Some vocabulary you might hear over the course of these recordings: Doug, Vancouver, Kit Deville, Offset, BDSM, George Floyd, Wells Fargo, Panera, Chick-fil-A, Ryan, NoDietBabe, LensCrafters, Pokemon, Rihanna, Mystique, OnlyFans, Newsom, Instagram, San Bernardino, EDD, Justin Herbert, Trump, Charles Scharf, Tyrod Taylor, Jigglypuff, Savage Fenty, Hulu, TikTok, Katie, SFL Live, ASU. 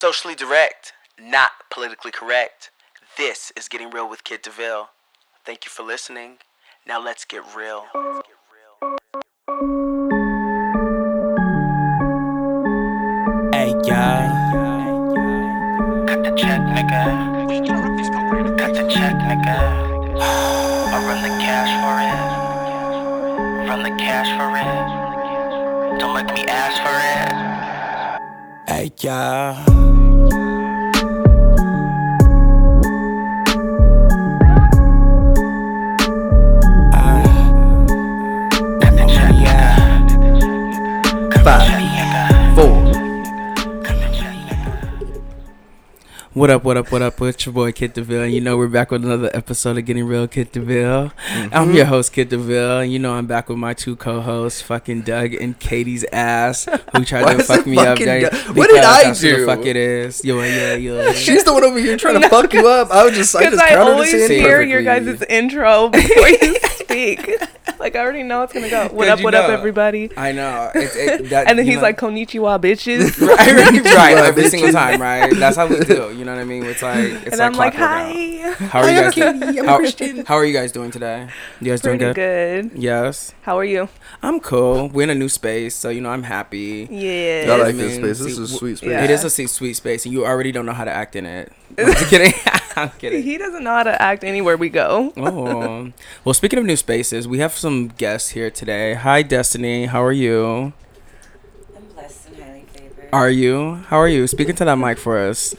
Socially direct, not politically correct. This is Getting Real with Kit Deville. Thank you for listening. Now let's get real. Hey, guy. Cut the check, nigga. Cut the check, nigga. I run the cash for it. Run the cash for it. Don't make me ask for it. Hey, guy. What up? It's your boy Kit Deville. You know, we're back with another episode of Getting Real Kit Deville. Mm-hmm. I'm your host, Kit Deville. You know, I'm back with my two co-hosts, fucking Doug and Katie's ass, who tried to fuck me up. What did I do? Fuck it is. Yeah. She's the one over here trying to fuck you up. I was just like, because I always hear your guys' intro before you speak. Like, I already know it's going to go. What up, everybody? I know. That, and then he's like, konnichiwa, bitches. right. Every single time, right? That's how we do, you know what I mean? It's like, and I'm like, hi. How are you guys doing today? You guys doing good? Pretty good. Yes. How are you? I'm cool. We're in a new space, so, you know, I'm happy. Yeah. I like this space. This is a sweet space. Yeah. It is a sweet space, and you already don't know how to act in it. I'm kidding. I'm kidding. He doesn't know how to act anywhere we go. Oh. Well, speaking of new spaces, we have some guests here today. Hi, Destiny. How are you? I'm blessed and highly favored. Are you? How are you? Speaking to that mic for us.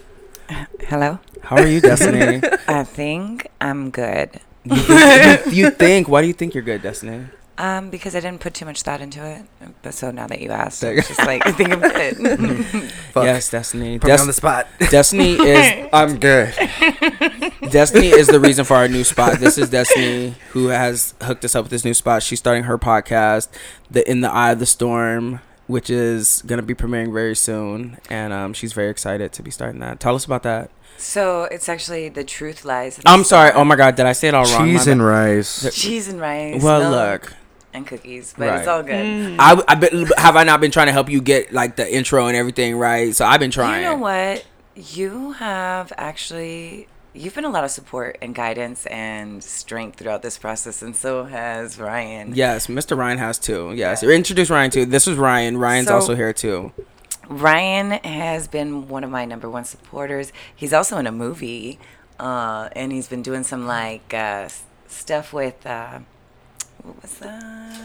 Hello. How are you, Destiny? I think I'm good. You think? Why do you think you're good, Destiny? Because I didn't put too much thought into it. But so now that you asked, I'm just like, I think I'm good. Mm-hmm. Yes, Destiny. Put me on the spot. Destiny is... I'm good. Destiny is the reason for our new spot. This is Destiny, who has hooked us up with this new spot. She's starting her podcast, In the Eye of the Storm, which is going to be premiering very soon. And she's very excited to be starting that. Tell us about that. So it's actually The Truth Lies. I'm sorry. Oh, my God. Did I say it all wrong? Cheese and rice. Well, look. And cookies, but right. It's all good. Mm. Have I not been trying to help you get like the intro and everything right? So I've been trying. You know what? You've been a lot of support and guidance and strength throughout this process, and so has Ryan. Yes, Mr. Ryan has too. Yes, yeah. Introduce Ryan too. This is Ryan. Ryan's also here too. Ryan has been one of my number one supporters. He's also in a movie, and he's been doing some like stuff with. What was that?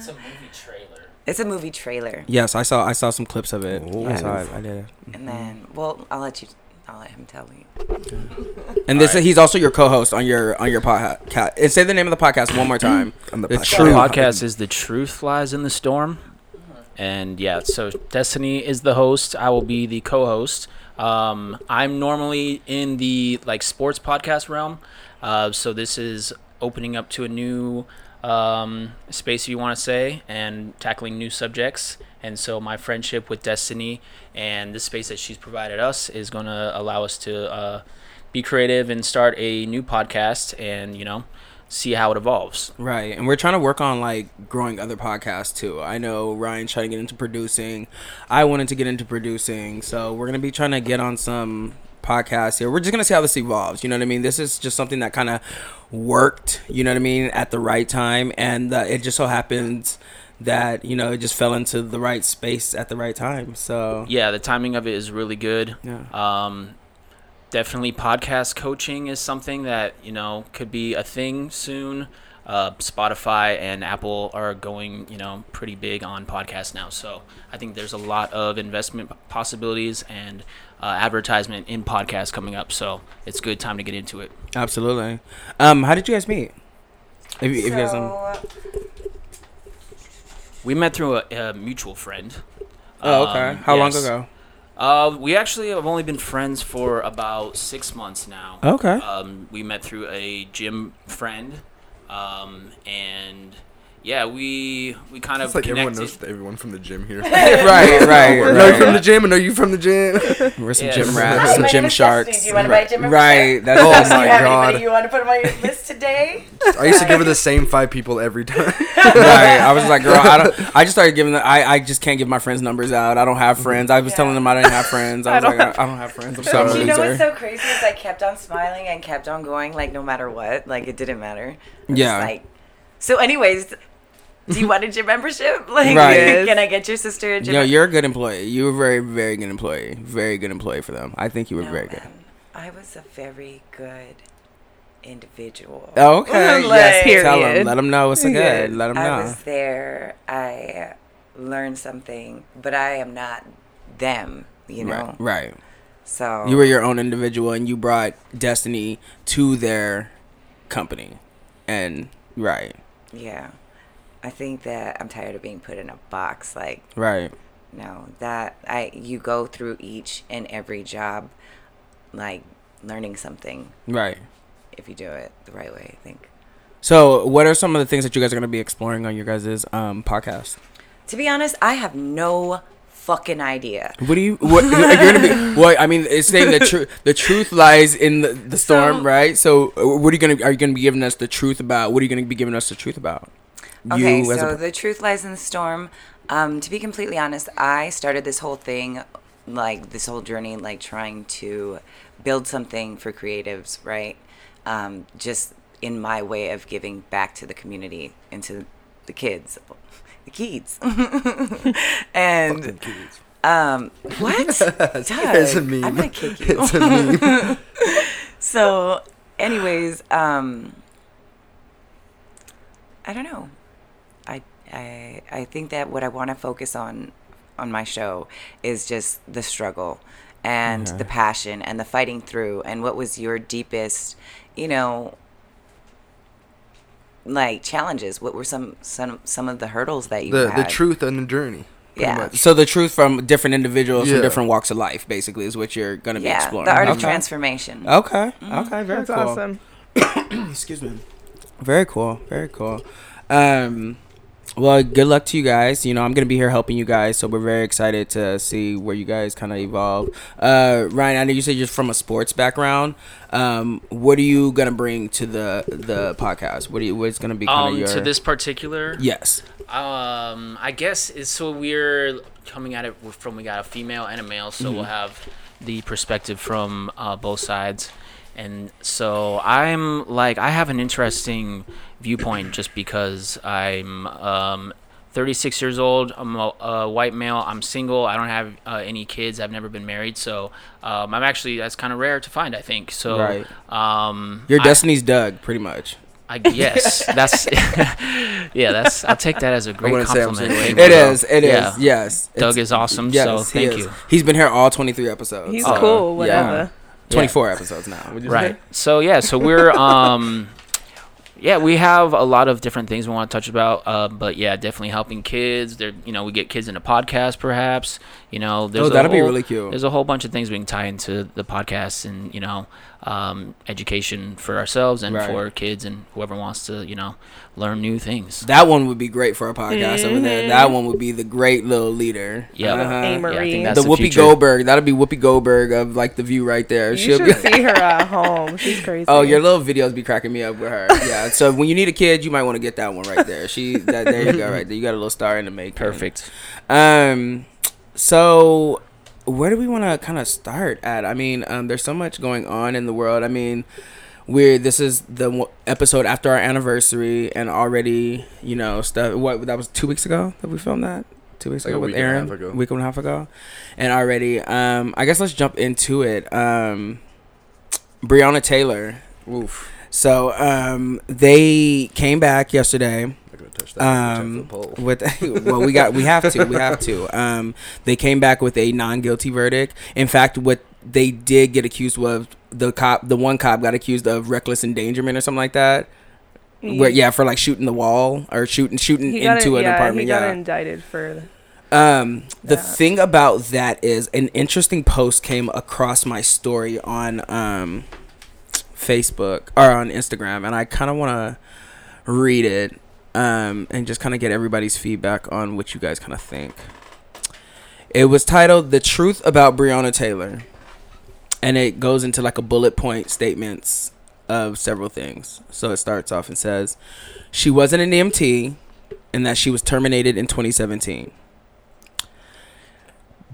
It's a movie trailer. Yes, I saw some clips of it. Yes. I did. And then, well, I'll let him tell you. And this he's also your co-host on your podcast. And say the name of the podcast one more time. The podcast is The Truth Lies in the Storm. And yeah, so Destiny is the host. I will be the co-host. I'm normally in the like sports podcast realm. So this is opening up to a new space, if you want to say, and tackling new subjects. And so my friendship with Destiny and the space that she's provided us is going to allow us to be creative and start a new podcast and, you know, see how it evolves. Right. And we're trying to work on like growing other podcasts too. I know Ryan's trying to get into producing. I wanted to get into producing. So we're going to be trying to get on some podcast here. We're just gonna see how this evolves, you know what I mean? This is just something that kind of worked, you know what I mean, at the right time, and it just so happens that, you know, it just fell into the right space at the right time. So yeah, the timing of it is really good. Yeah. Definitely podcast coaching is something that, you know, could be a thing soon. Spotify and Apple are going, you know, pretty big on podcasts now. So I think there's a lot of investment possibilities and advertisement in podcasts coming up. So it's a good time to get into it. Absolutely. How did you guys meet? If you guys we met through a mutual friend. Oh, okay. How long ago? We actually have only been friends for about 6 months now. Okay. We met through a gym friend. And yeah, we kind of connected. It's like everyone knows everyone from the gym here. right. Are you from the gym, and are you from the gym? We're some gym rats, some gym sharks. Do you want to buy a gym membership? Right. That's oh my god. You want to put them on your list today? I used to give her the same five people every time. Right. I was like, girl, I just started giving them. I just can't give my friends numbers out. I don't have friends. I was telling them I didn't have friends. I was I don't have friends. I'm sorry. You know what's so crazy is I kept on smiling and kept on going, like no matter what, like it didn't matter. Yeah. Like, so, anyways. Do you want a gym membership? Like, right. Can I get your sister a gym? No, you're a good employee. You were very, very good employee. Very good employee for them. I think you were very good. I was a very good individual. Oh, okay. Like, yes, period. Tell them. Let them know what's good. Let them know. I was there. I learned something, but I am not them, you know? Right. So you were your own individual, and you brought Destiny to their company. And, right. Yeah. I think that I'm tired of being put in a box. Like, right. No, that you go through each and every job, like learning something. Right. If you do it the right way, I think. So, what are some of the things that you guys are going to be exploring on your guys' podcast? To be honest, I have no fucking idea. What you're gonna be? What I mean, it's saying the truth lies in the storm, right? So, are you gonna be giving us the truth about? What are you gonna be giving us the truth about? Okay, so the truth lies in the storm. To be completely honest, I started this whole thing, like this whole journey, like trying to build something for creatives, right? Just in my way of giving back to the community and to the kids. The kids. And fucking kids. What? Doug, it's a meme. I'm going to kick you. It's a meme. So anyways, I don't know. I think that what I want to focus on my show is just the struggle and the passion and the fighting through and what was your deepest, you know, like challenges. What were some of the hurdles that you had? The truth and the journey. Yeah. Much. So the truth from different individuals from different walks of life, basically, is what you're going to be exploring. The art of transformation. Okay. Mm-hmm. Okay. Very cool. That's awesome. Excuse me. Very cool. Very cool. Well, good luck to you guys. You know, I'm going to be here helping you guys, so we're very excited to see where you guys kind of evolve. Ryan, I know you said you're from a sports background. What are you going to bring to the podcast? What's going to be kind of your... To this particular? Yes. I guess it's so we're coming at it from, we got a female and a male, so we'll have the perspective from both sides. And so I'm like, I have an interesting viewpoint just because I'm 36 years old. I'm a white male. I'm single. I don't have any kids. I've never been married. So I'm actually, that's kind of rare to find, I think. So your Destiny's Doug, pretty much. Yes, that's I'll take that as a great compliment. It is. Yes. Doug is awesome. Yes, so thank you. He's been here all 23 episodes. He's cool. Whatever. Yeah. 24 episodes now. Right. So we're we have a lot of different things we want to touch about, but definitely helping kids. They're, you know, we get kids in a podcast perhaps, you know, that'll be really cute. There's a whole bunch of things we can tie into the podcast and, you know, education for ourselves and for kids and whoever wants to, you know, learn new things. That one would be great for a podcast over there. That one would be the great little leader. I think that's the Whoopi future. Goldberg. That'll be Whoopi Goldberg of like The View right there. You should see her at home. She's crazy. Oh, your little videos be cracking me up with her. Yeah. So when you need a kid, you might want to get that one right there. There you go. Right there. You got a little star in the making. Perfect. So where do we want to kind of start at? I mean, there's so much going on in the world. I mean, this is the episode after our anniversary, and already, you know, stuff. What, that was 2 weeks ago that we filmed that? 2 weeks ago with Aaron? A week and a half ago. And already, I guess let's jump into it. Breonna Taylor. Oof. So they came back yesterday. They came back with a non-guilty verdict. In fact, what they did get accused of, the one cop got accused of reckless endangerment or something like that. Where for like shooting the wall or shooting into an apartment. He got indicted for. The thing about that is, an interesting post came across my story on Facebook or on Instagram, and I kind of want to read it. and just kind of get everybody's feedback on what you guys kind of think. It was titled The Truth About Breonna Taylor, and it goes into like a bullet point statements of several things. So it starts off and says, she wasn't an EMT and that she was terminated in 2017.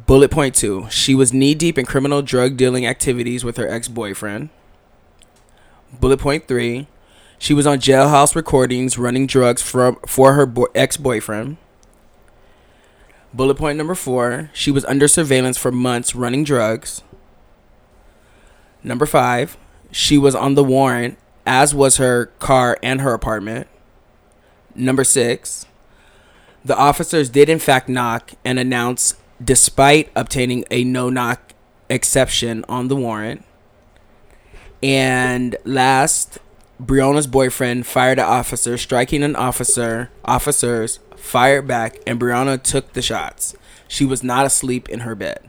Bullet point 2, she was knee-deep in criminal drug dealing activities with her ex-boyfriend. Bullet point 3, she was on jailhouse recordings running drugs for her ex-boyfriend. Bullet point number 4, she was under surveillance for months running drugs. Number 5, she was on the warrant, as was her car and her apartment. Number 6, the officers did in fact knock and announce despite obtaining a no-knock exception on the warrant. And last, Breonna's boyfriend fired an officer, striking an officer. Officers fired back, and Breonna took the shots. She was not asleep in her bed.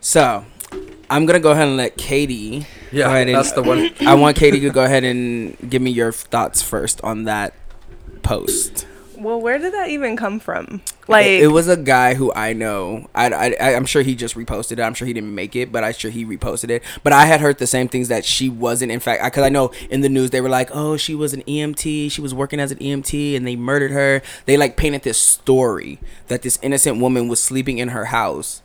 So, I'm going to go ahead and let Katie. Yeah, go ahead and, that's the one. I want Katie to go ahead and give me your thoughts first on that post. Well, where did that even come from? Like, it was a guy who I know. I'm sure he just reposted it. I'm sure he didn't make it, but I'm sure he reposted it. But I had heard the same things, that she wasn't, in fact, because I know in the news they were like, oh, she was an EMT. She was working as an EMT, and they murdered her. They, like, painted this story that this innocent woman was sleeping in her house.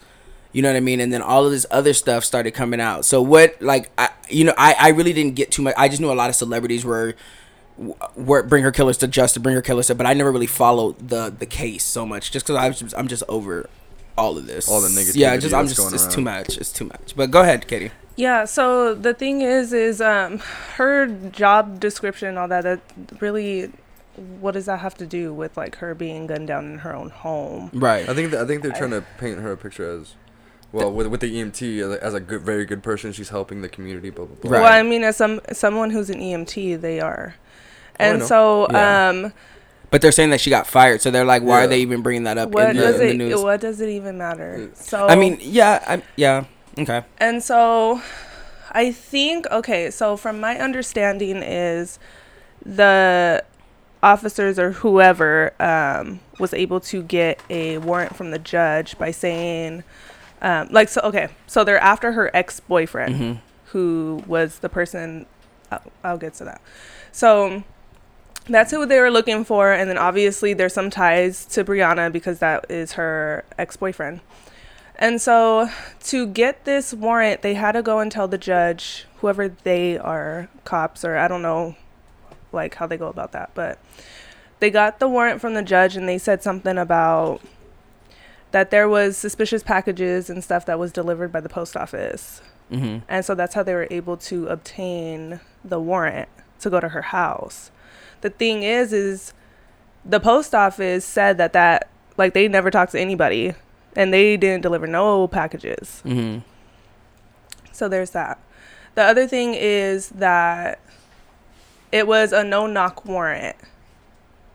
You know what I mean? And then all of this other stuff started coming out. So what, like, I really didn't get too much. I just knew a lot of celebrities bring her killers to justice, but I never really followed the case so much, just because I'm just over all of this, all the negativity. Yeah, just I'm just going, it's too much, but go ahead, Katie. Yeah, so the thing is her job description, all that really, what does that have to do with like her being gunned down in her own home? Right. I think they're trying to paint her a picture as, well, with the EMT, as a good, very good person, she's helping the community, blah blah blah. Right. Well, I mean, as someone who's an EMT, they are. And so, yeah. But they're saying that she got fired, so they're like, why are they even bringing that up in the news? What does it even matter? So I mean, okay. And so, I think So from my understanding is, the officers or whoever was able to get a warrant from the judge by saying, so they're after her ex-boyfriend, mm-hmm. who was the person. I'll get to that. So that's who they were looking for. And then obviously there's some ties to Breonna because that is her ex-boyfriend. And so to get this warrant, they had to go and tell the judge, whoever they are, cops, or I don't know, like, how they go about that. But they got the warrant from the judge, and they said something about that there was suspicious packages and stuff that was delivered by the post office. Mm-hmm. And so that's how they were able to obtain the warrant to go to her house. The thing is the post office said that like they never talked to anybody and they didn't deliver no packages. Mm-hmm. So there's that. The other thing is that it was a no-knock warrant.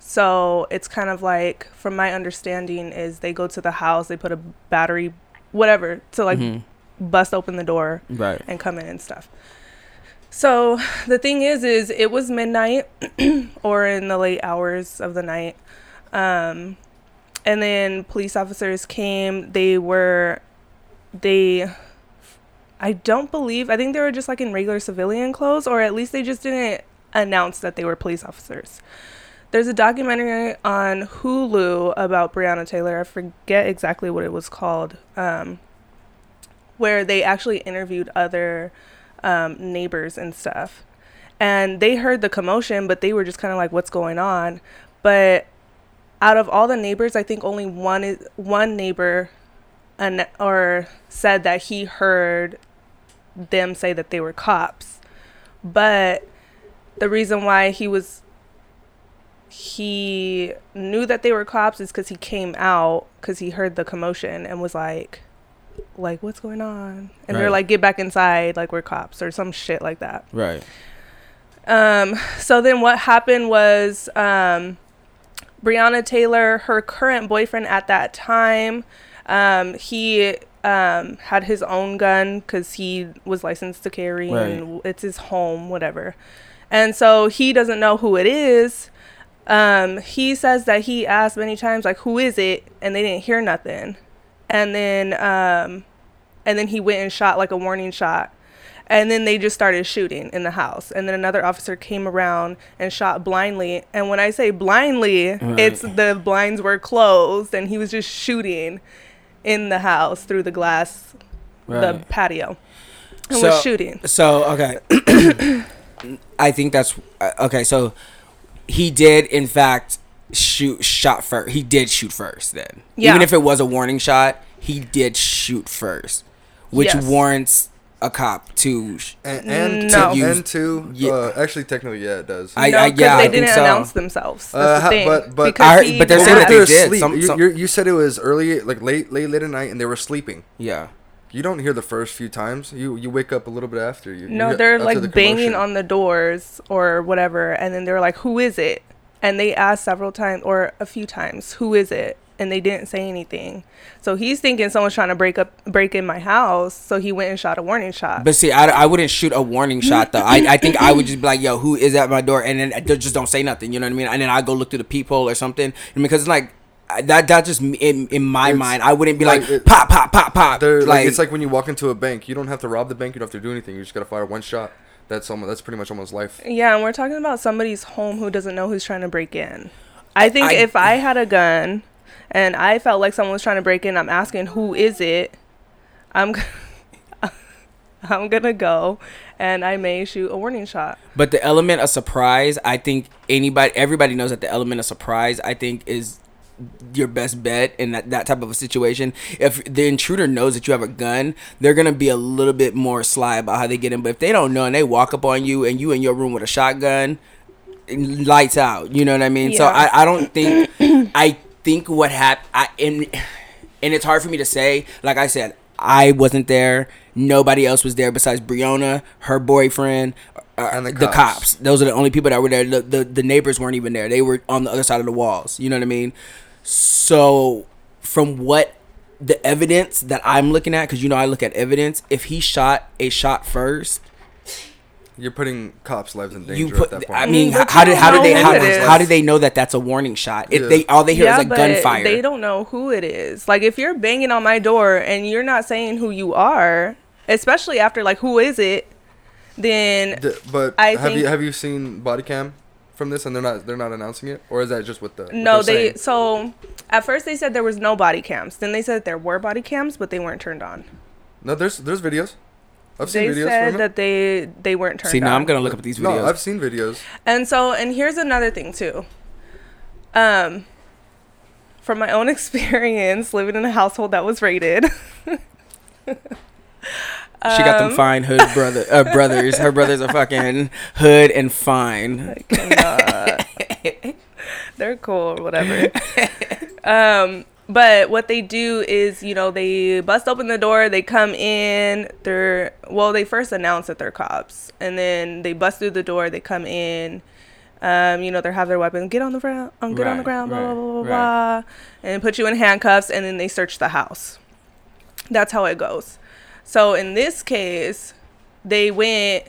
So it's kind of like, from my understanding, is they go to the house, they put a battery, whatever, to like mm-hmm. bust open the door right. and come in and stuff. So the thing is it was midnight or in the late hours of the night. And then police officers came. I think they were just like in regular civilian clothes, or at least they just didn't announce that they were police officers. There's a documentary on Hulu about Breonna Taylor. I forget exactly what it was called, where they actually interviewed other neighbors and stuff, and they heard the commotion, but they were just kind of like, what's going on? But out of all the neighbors, I think only one neighbor said that he heard them say that they were cops. But the reason why he knew that they were cops is because he came out because he heard the commotion and was like what's going on, and right. they're like, get back inside, like, we're cops or some shit like that, right? So then what happened was, Breonna Taylor, her current boyfriend at that time, he had his own gun because he was licensed to carry, right. and it's his home, whatever. And so he doesn't know who it is. He says that he asked many times, like, who is it? And they didn't hear nothing. And then he went and shot, like, a warning shot. And then they just started shooting in the house. And then another officer came around and shot blindly. And when I say blindly, right, it's the blinds were closed and he was just shooting in the house through the glass, right, the patio, and so, was shooting. So, okay. I think that's, okay, so he did, in fact, shot first. He did shoot first then. Yeah. Even if it was a warning shot, he did shoot first, which yes, warrants a cop to actually technically, yeah, it does. They didn't announce themselves. That's the thing. But they're saying that they did. You said it was early, like late at night, and they were sleeping. Yeah. You don't hear the first few times. You wake up a little bit after. They're like the banging on the doors or whatever, and then they're like, "Who is it?" And they asked several times or a few times, "Who is it?" And they didn't say anything. So he's thinking someone's trying to break in my house. So he went and shot a warning shot. But see, I wouldn't shoot a warning shot, though. I think I would just be like, yo, who is at my door? And then they just don't say nothing. You know what I mean? And then I go look through the peephole or something. And because it's like, that just in my mind, I wouldn't be like pop, pop, pop, pop. Like, it's like when you walk into a bank. You don't have to rob the bank. You don't have to do anything. You just got to fire one shot. That's pretty much almost life. Yeah, and we're talking about somebody's home who doesn't know who's trying to break in. I think if I had a gun and I felt like someone was trying to break in, I'm asking, who is it? I'm going to go, and I may shoot a warning shot. But the element of surprise, I think everybody knows that the element of surprise, I think, is your best bet in that type of a situation. If the intruder knows that you have a gun, they're going to be a little bit more sly about how they get in. But if they don't know and they walk up on you and you in your room with a shotgun, lights out. You know what I mean? Yeah. So I don't think... I think what happened, and it's hard for me to say. Like I said, I wasn't there. Nobody else was there besides Breonna, her boyfriend, and the cops. Those are the only people that were there. The neighbors weren't even there. They were on the other side of the walls. You know what I mean? So from what the evidence that I'm looking at, because, you know, I look at evidence, if he shot a shot first, you're putting cops' lives in danger at that point. I mean, how did they know that that's a warning shot? If all they hear is like gunfire. They don't know who it is. Like, if you're banging on my door and you're not saying who you are, especially after like, who is it? Then have you seen body cam from this, and they're not announcing it, or is that just what they're saying? So at first they said there was no body cams. Then they said that there were body cams, but they weren't turned on. No, there's videos. I've seen videos. They said that they weren't turned on. See, now I'm going to look up these videos. No, I've seen videos. And here's another thing, too. From my own experience, living in a household that was raided. She got them fine hood brothers. Her brothers are fucking hood and fine. They're cool, whatever. But what they do is, you know, they bust open the door, they come in, they first announce that they're cops, and then they bust through the door, they come in, you know, they have their weapons, get on the ground, blah, blah, blah, blah, and put you in handcuffs, and then they search the house. That's how it goes. So in this case, they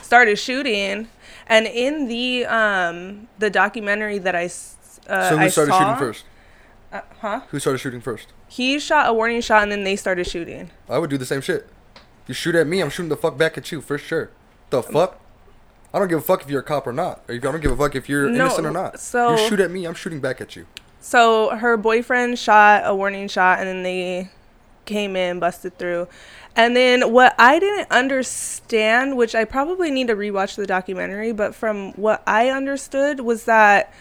started shooting, and in the documentary that I saw, shooting first? Who started shooting first? He shot a warning shot, and then they started shooting. I would do the same shit. You shoot at me, I'm shooting the fuck back at you, for sure. The fuck? I don't give a fuck if you're a cop or not. I don't give a fuck if you're innocent or not. So, you shoot at me, I'm shooting back at you. So her boyfriend shot a warning shot, and then they came in, busted through. And then what I didn't understand, which I probably need to rewatch the documentary, but from what I understood was that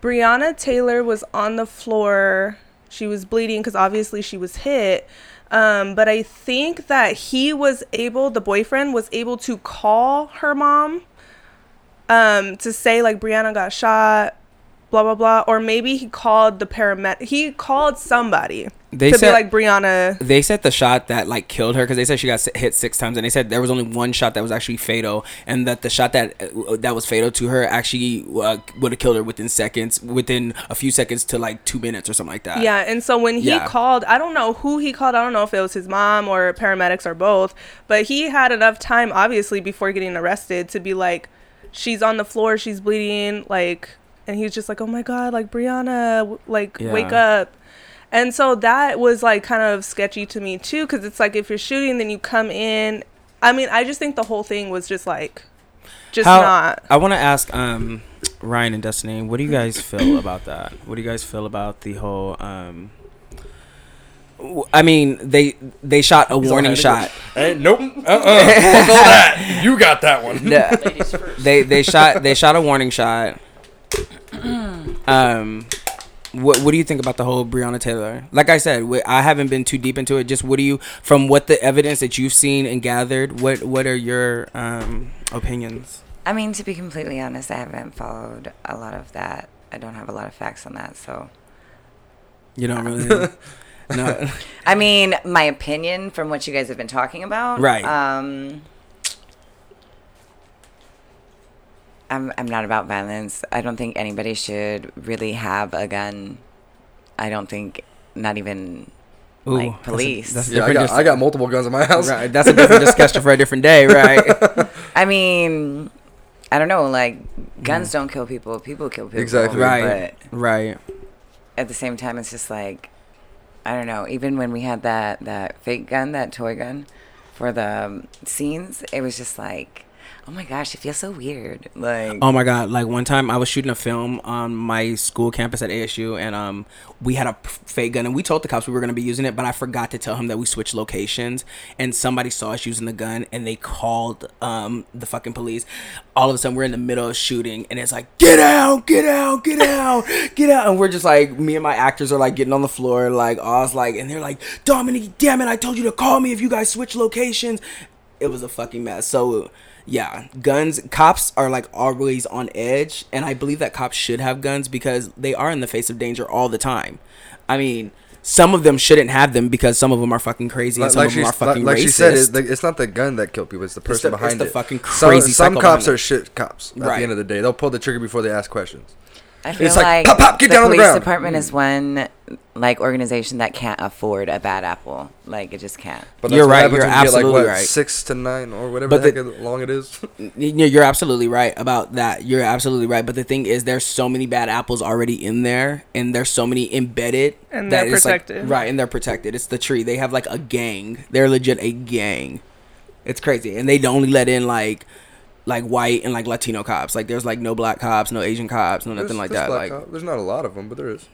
Breonna Taylor was on the floor. She was bleeding because obviously she was hit. But I think that the boyfriend was able to call her mom to say, like, Breonna got shot, blah, blah, blah. Or maybe he called the paramedic. He called somebody to be like, Breonna. They said the shot that, like, killed her, because they said she got hit 6 times. And they said there was only one shot that was actually fatal, and that the shot that was fatal to her actually would have killed her within a few seconds to, like, 2 minutes or something like that. Yeah, and so when he called, I don't know who he called. I don't know if it was his mom or paramedics or both. But he had enough time, obviously, before getting arrested to be like, she's on the floor, she's bleeding, like, and he's just like, oh my God, like, Breonna, like, wake up. And so that was, like, kind of sketchy to me, too, because it's like, if you're shooting, then you come in. I mean, I just think the whole thing was just, like, just not. I want to ask Ryan and Destiny, what do you guys feel about that? What do you guys feel about the whole, I mean, they shot a warning shot. Hey, nope. That. You got that one. They shot a warning shot. What do you think about the whole Breonna Taylor? Like I said, I haven't been too deep into it. Just what do you, from what the evidence that you've seen and gathered, what are your opinions? I mean, to be completely honest, I haven't followed a lot of that. I don't have a lot of facts on that, so. You don't really? No. I mean, my opinion from what you guys have been talking about. Right. I'm not about violence. I don't think anybody should really have a gun. I don't think, not even like police. I got multiple guns in my house. Right, that's a different discussion for a different day, right? I mean, I don't know. Like, guns don't kill people. People kill people. Exactly. Right. But right. At the same time, it's just like, I don't know. Even when we had that fake gun, that toy gun, for the scenes, it was just like, oh my gosh, it feels so weird. Like, oh my God, like one time I was shooting a film on my school campus at ASU, and we had a fake gun, and we told the cops we were going to be using it, but I forgot to tell him that we switched locations, and somebody saw us using the gun, and they called the fucking police. All of a sudden, we're in the middle of shooting, and it's like, get out, get out, get out, get out, and we're just like, me and my actors are like getting on the floor, like, I was like, and they're like, Dominique, damn it, I told you to call me if you guys switch locations. It was a fucking mess. So yeah, guns, cops are like always on edge, and I believe that cops should have guns because they are in the face of danger all the time. I mean, some of them shouldn't have them because some of them are fucking crazy, and some of them are fucking racist. Like she said, it's not the gun that killed people, it's the person behind it. It's the fucking crazy. Some cops are shit cops at the end of the day. They'll pull the trigger before they ask questions. I feel like pop, pop, get down on the ground. The police department is one like organization that can't afford a bad apple. Like, it just can't. But you're right. You're absolutely right. 6 to 9 or whatever the heck long it is. You're absolutely right about that. You're absolutely right. But the thing is, there's so many bad apples already in there, and there's so many embedded, and they're protected. Like, right, and they're protected. It's the tree. They have like a gang. They're legit a gang. It's crazy, and they only let in like white and like Latino cops. Like, there's like no black cops, no Asian cops, no nothing like that. Like, there's not a lot of them, but there is.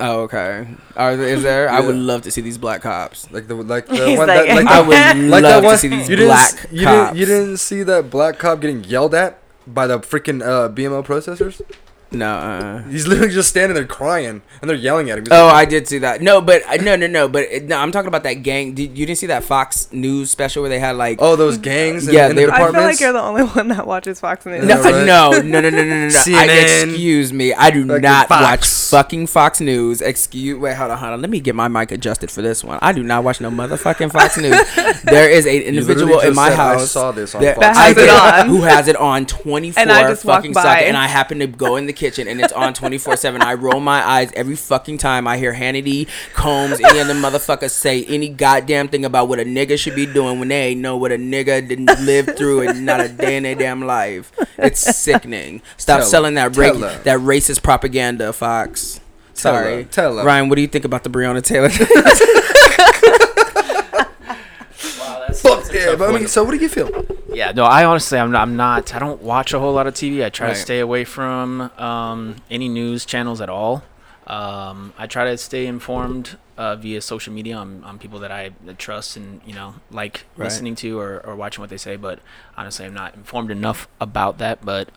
Oh, okay. Is there? Yeah. I would love to see these black cops. Like the one that, like, I would like love that one, to see these black cops. You didn't see that black cop getting yelled at by the freaking BMO protesters? No. He's literally just standing there crying, and they're yelling at him. He's I did see that. No, but no. I'm talking about that gang. You didn't see that Fox News special where they had like those gangs? In the departments? I feel like you're the only one that watches Fox News. Right? No. Excuse me, I do not watch fucking Fox News. Wait, hold on. Let me get my mic adjusted for this one. I do not watch no motherfucking Fox News. There is an individual in my house. I saw this on Fox News. Who has it on 24 fucking seconds, and I happen to go in the kitchen and it's on 24/7. I roll my eyes every fucking time I hear Hannity, Combs, any other motherfucker say any goddamn thing about what a nigga should be doing when they ain't know what a nigga didn't live through and not a day in their damn life. It's sickening. Stop selling that racist propaganda, Fox. Sorry. Tell her. Ryan, what do you think about the Breonna Taylor? Fuck yeah, but I mean, so what do you feel? Yeah, no, I honestly, I don't watch a whole lot of TV. I try to stay away from any news channels at all. I try to stay informed via social media on people that I trust and, you know, like listening to or watching what they say. But honestly, I'm not informed enough about that. But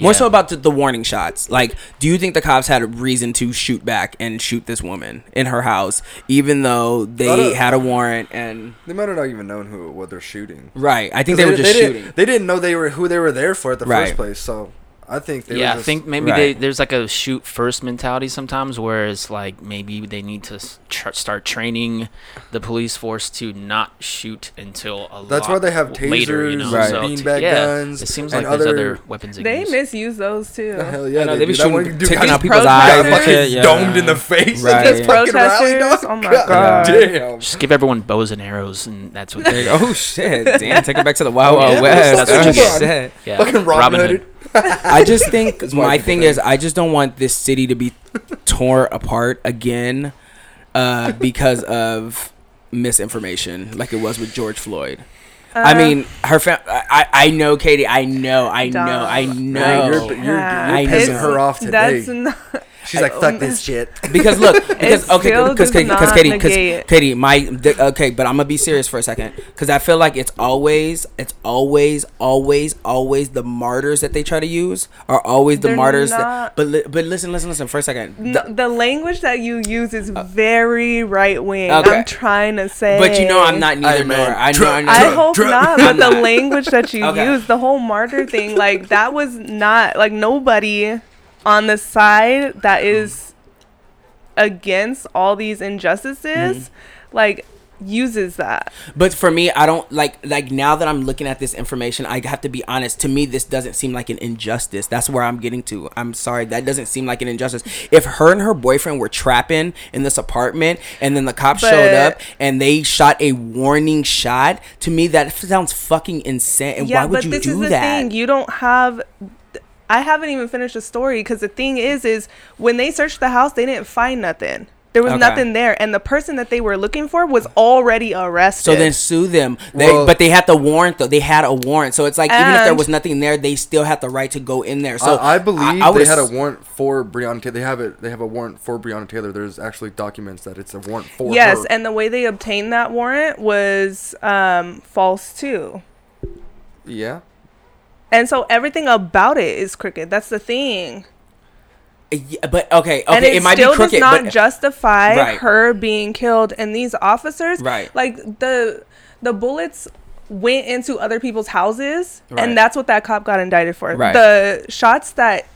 more so about the warning shots. Like, do you think the cops had a reason to shoot back and shoot this woman in her house, even though they had a warrant? And they might have not even known what they're shooting. Right. I think they were just shooting. They didn't know who they were there for at the first place. So I think they I think maybe there's like a shoot first mentality sometimes, where it's like maybe they need to start training the police force to not shoot until a lot later. That's why they have tasers, you know? Beanbag guns. It seems like there's other weapons they use. Misuse those too. Hell yeah, they be shooting, taking out people's eyes. Fucking domed in the face. Right. Protesters. Oh my god. Damn. Just give everyone bows and arrows, and that's what they do. Oh shit. Damn. Take it back to the Wild Wild West. That's what you said. Fucking Robin Hood. I just think my thing is I just don't want this city to be torn apart again because of misinformation, like it was with George Floyd. I mean, I know, Katie. I know. Man, you're pissing her off today. That's not. She's like, fuck this shit. Because look, because Katie, but I'm gonna be serious for a second, because I feel like it's always the martyrs that they try to use are always the martyrs. But listen for a second. The language that you use is very right wing. Okay. I'm trying to say, but you know, I'm not neither nor. I hope not. But the language that you use, the whole martyr thing, like that was not like nobody on the side that is against all these injustices, like uses that. But for me, I don't like now that I'm looking at this information, I have to be honest. To me, this doesn't seem like an injustice. That's where I'm getting to. I'm sorry. That doesn't seem like an injustice. If her and her boyfriend were trapping in this apartment and then the cops showed up and they shot a warning shot, to me, that sounds fucking insane. And why would you do that? Yeah, but this is the thing. You don't have... I haven't even finished the story, because the thing is when they searched the house, they didn't find nothing. There was nothing there, and the person that they were looking for was already arrested. So then sue them. But they had the warrant, though. They had a warrant. So it's like, and even if there was nothing there, they still had the right to go in there. So I believe they had a warrant for Breonna Taylor. They have a warrant for Breonna Taylor. There's actually documents that it's a warrant for her. And the way they obtained that warrant was false, too. Yeah. And so everything about it is crooked. That's the thing. Yeah, but okay, and it might be crooked, does not justify her being killed. And these officers, like the bullets went into other people's houses, and that's what that cop got indicted for. The shots that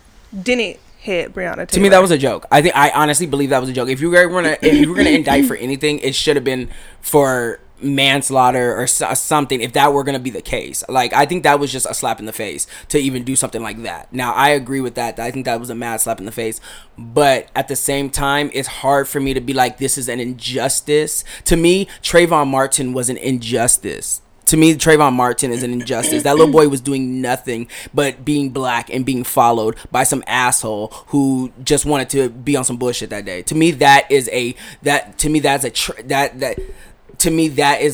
didn't hit Breonna Taylor. To me, that was a joke. I honestly believe that was a joke. If you were gonna indict for anything, it should have been for manslaughter or something, if that were going to be the case. Like, I think that was just a slap in the face to even do something like that. Now, I agree with that. I think that was a mad slap in the face. But at the same time, it's hard for me to be like, this is an injustice. To me, Trayvon Martin was an injustice. To me, Trayvon Martin is an injustice. That little boy was doing nothing but being black and being followed by some asshole who just wanted to be on some bullshit that day. To me, that is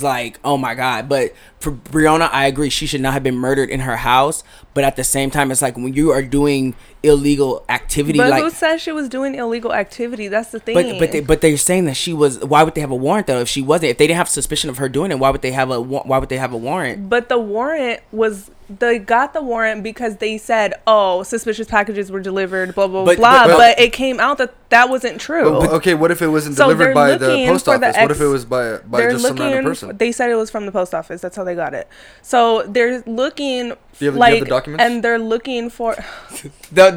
like, oh my god. But for Breonna, I agree, she should not have been murdered in her house. But at the same time, it's like, when you are doing illegal activity, but like, who says she was doing illegal activity? That's the thing. But they're saying that she was. Why would they have a warrant though if she wasn't? If they didn't have suspicion of her doing it, why would they have a warrant? But the warrant was. They got the warrant because they said, oh, suspicious packages were delivered, blah, blah, blah. But it came out that wasn't true. Okay, what if it wasn't delivered by the post office? What if it was by just some random person? They said it was from the post office. That's how they got it. So they're looking. Do you have the documents? And they're looking for. No.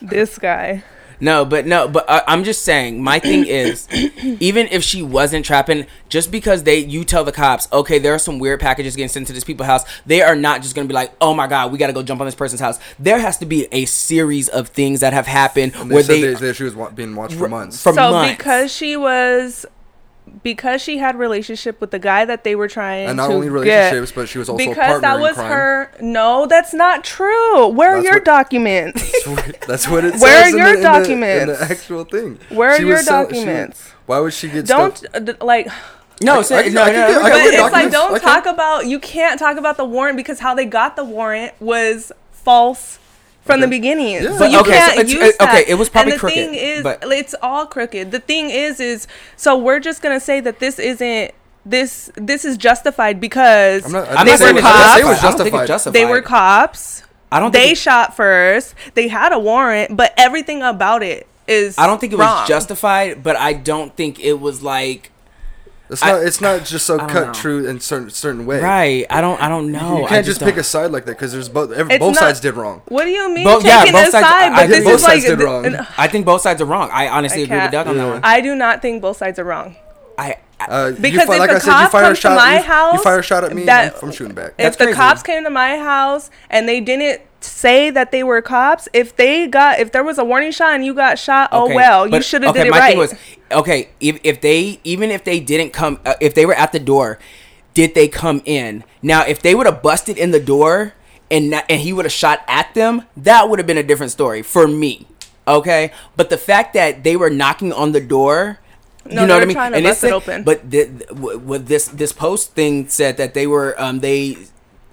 This guy. No, but I'm just saying, my thing is, even if she wasn't trapping, just because you tell the cops, okay, there are some weird packages getting sent to this people's house, they are not just going to be like, oh my God, we got to go jump on this person's house. There has to be a series of things that have happened where she was being watched for months. Because she had relationship with the guy that they were trying to get. And not only relationships, but she was also a partner in crime. Because that was her. No, that's not true. Where are your documents? That's what it says. Where are your documents? The actual thing. Where are your documents? Why would she get stuff? Don't, like... No, so no, but it's like, don't talk about... You can't talk about the warrant, because how they got the warrant was false from the beginning. Yeah. So you can't use that. Okay, it was probably crooked. And the thing is, it's all crooked. The thing is so we're just going to say that this isn't, this is justified because they were cops. I don't think they shot first. They had a warrant, but everything about it is wrong. I don't think it was justified, but I don't think it was like, It's not just so cut true in certain way. Right. I don't know. You can't just pick a side like that because there's both sides did wrong. What do you mean? Both sides did wrong. I think both sides are wrong. I honestly agree with Doug on that one. I do not think both sides are wrong. Because if like I said, you fire a shot at me, I'm shooting back. If the cops came to my house and they didn't say that they were cops, if there was a warning shot and you got shot, you should have did it right. If they didn't come, if they were at the door, did they come in? Now, if they would have busted in the door and he would have shot at them, that would have been a different story for me. Okay, but the fact that they were knocking on the door. No, you know what I mean? And it's open. But this post thing said that they were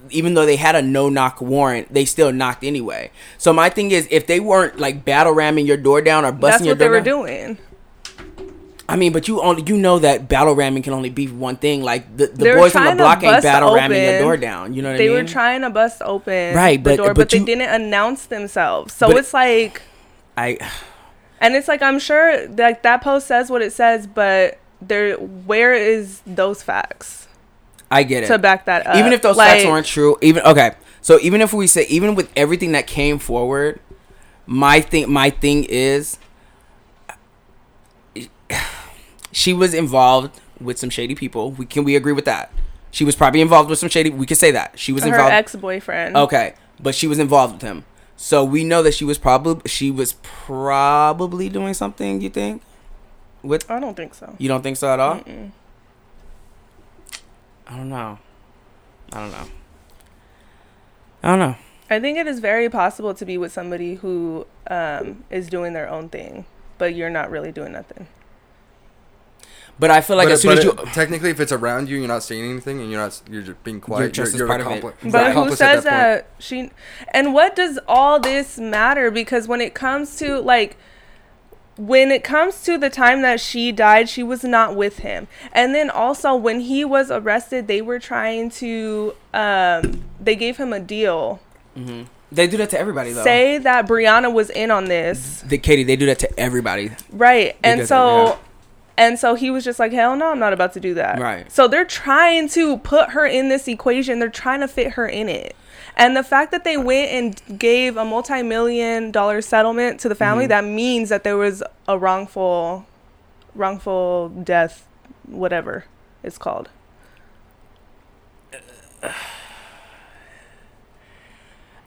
even though they had a no-knock warrant, they still knocked anyway. So my thing is, if they weren't like battle ramming your door down or busting your door down, that's what they were doing. I mean, but you know that battle ramming can only be one thing. Like the boys on the block ain't battle ramming your door down. You know what I mean? They were trying to bust open the door, but they didn't announce themselves. So it's like And it's like, I'm sure that post says what it says, but where is those facts? I get it. To back that up. Even if those facts aren't true, even with everything that came forward, my thing is, she was involved with some shady people. Can we agree with that? She was probably involved with some shady, we could say that. She was involved. Her ex-boyfriend. Okay, but she was involved with him. So we know that she was probably doing something. You think? I don't think so. You don't think so at all? Mm-mm. I don't know. I think it is very possible to be with somebody who is doing their own thing, but you're not really doing nothing. But I feel like technically, if it's around you, you're not saying anything, and you're just being quiet. You're part of it. But who says that she? And what does all this matter? Because when it comes to the time that she died, she was not with him. And then also when he was arrested, they were trying to. They gave him a deal. Mm-hmm. They do that to everybody, though. Say that Breonna was in on this. Katie, they do that to everybody. Right, and so. And so he was just like, hell no, I'm not about to do that. Right. So they're trying to put her in this equation. They're trying to fit her in it. And the fact that they went and gave a multi-million-dollar settlement to the family, mm-hmm. that means that there was a wrongful death, whatever it's called.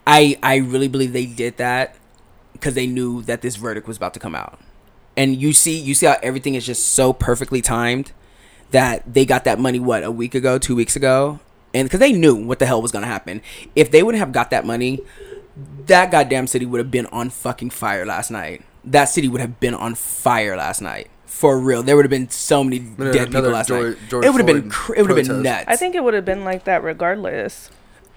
I really believe they did that because they knew that this verdict was about to come out. And you see how everything is just so perfectly timed that they got that money, what, a week ago, 2 weeks ago? And because they knew what the hell was going to happen. If they wouldn't have got that money, that goddamn city would have been on fucking fire last night. That city would have been on fire last night. For real. There would have been so many dead people last night. It would have been nuts. I think it would have been like that regardless.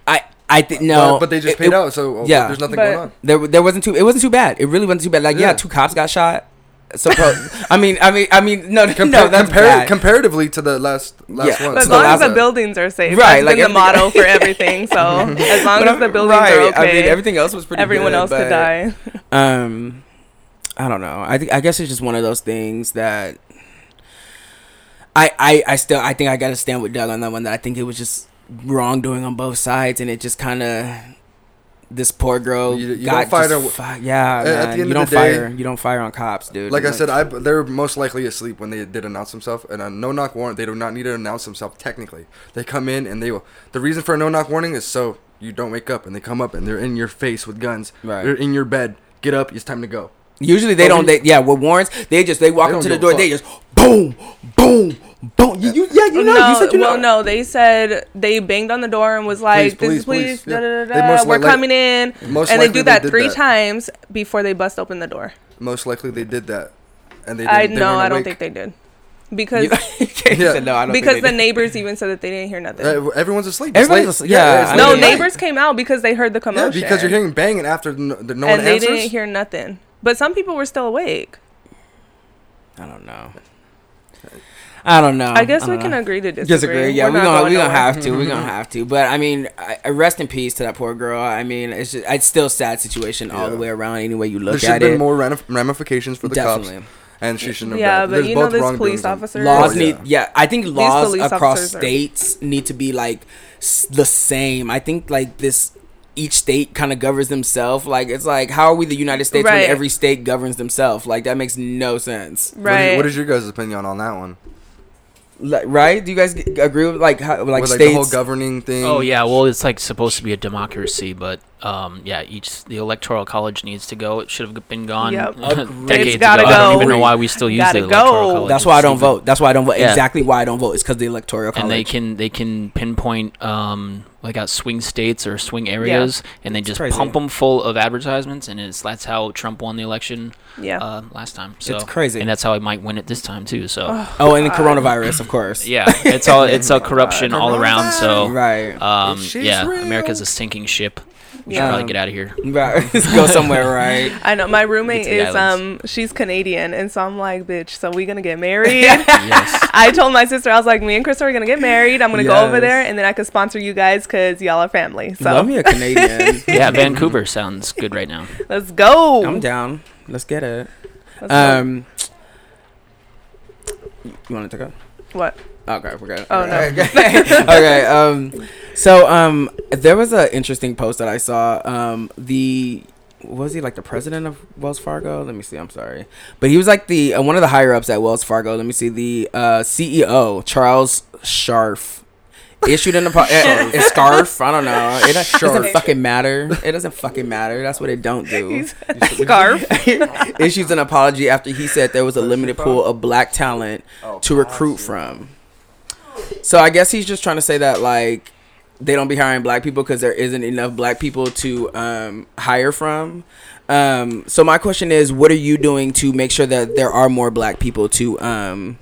I think no, but they just paid out, so yeah, there's nothing going on. It wasn't too bad. It really wasn't too bad. Like yeah, 2 cops got shot. So no. Comparatively to the last one. As long as the buildings are safe, right? That's been the motto for everything. So as long as the buildings are okay, everything else was pretty. Everyone else could die. I don't know. I guess it's just one of those things that I think I gotta stand with Doug on that one. That I think it was just wrongdoing on both sides, and it just kind of. This poor girl. You don't fire. You don't fire on cops, dude. Like I said, they're most likely asleep when they did announce themselves. And a no-knock warrant, they do not need to announce themselves. Technically, they come in and they will. The reason for a no-knock warning is so you don't wake up. And they come up and they're in your face with guns. Right. They're in your bed. Get up. It's time to go. Usually they don't. With warrants, they walk up to the door. They just boom, boom. Boom! No, they said they banged on the door and was like, "This is police. We're coming in." And they do that 3 times before they bust open the door. Most likely, they did that, and they. I don't think they did, because the neighbors even said that they didn't hear nothing. Everyone's asleep. Yeah. Neighbors came out because they heard the commotion. Yeah, because you're hearing banging after no one answers. And they didn't hear nothing, but some people were still awake. I don't know. I guess we can agree to disagree. Yeah, we're gonna have to. But I mean, I rest in peace to that poor girl. I mean, it's still a sad situation all the way around. Any way you look at it, there should have been more ramifications for the cops. and she shouldn't have died. But you know, there's police officers. Laws need, I think laws across states need to be like the same. I think like this. Each state kind of governs themselves. Like, it's like, how are we the United States when every state governs themselves? Like, that makes no sense. Right. What is your guys' opinion on that one? Like, right? Do you guys agree with like how, like, with, like, states? The whole governing thing? Oh yeah. Well, it's like supposed to be a democracy, but yeah, the electoral college needs to go. It should have been gone decades ago. I don't even know why we still use the electoral college. That's why I don't vote. That's why I don't vote. Yeah. Exactly why I don't vote is because the electoral college. And they can pinpoint like out swing states or swing areas, and they just pump them full of advertisements, and that's how Trump won the election. Last time. So it's crazy, and that's how he might win it this time too. So and the coronavirus, of course. It's all corruption all around. So real. America's a sinking ship. We should probably get out of here. Right. Go somewhere, right? I know. My roommate is, she's Canadian. And so I'm like, bitch, so we going to get married? Yes. I told my sister, I was like, me and Chris are going to get married. I'm going to go over there. And then I could sponsor you guys because y'all are family. So love me a Canadian. Vancouver sounds good right now. Let's go. I'm down. Let's get it. Let's you want to take up? What? Okay, we're good. Oh, no. Okay. So there was an interesting post that I saw. Was he like the president of Wells Fargo? Let me see. I'm sorry. But he was like the one of the higher ups at Wells Fargo. Let me see. The CEO, Charles Scharf. Issued an apology. Scarf. I don't know. It doesn't fucking matter. That's what it don't do. Scarf. Issues an apology after he said there was a limited pool of black talent to recruit from. So I guess he's just trying to say that, like, they don't be hiring black people because there isn't enough black people to hire from. So my question is, what are you doing to make sure that there are more black people to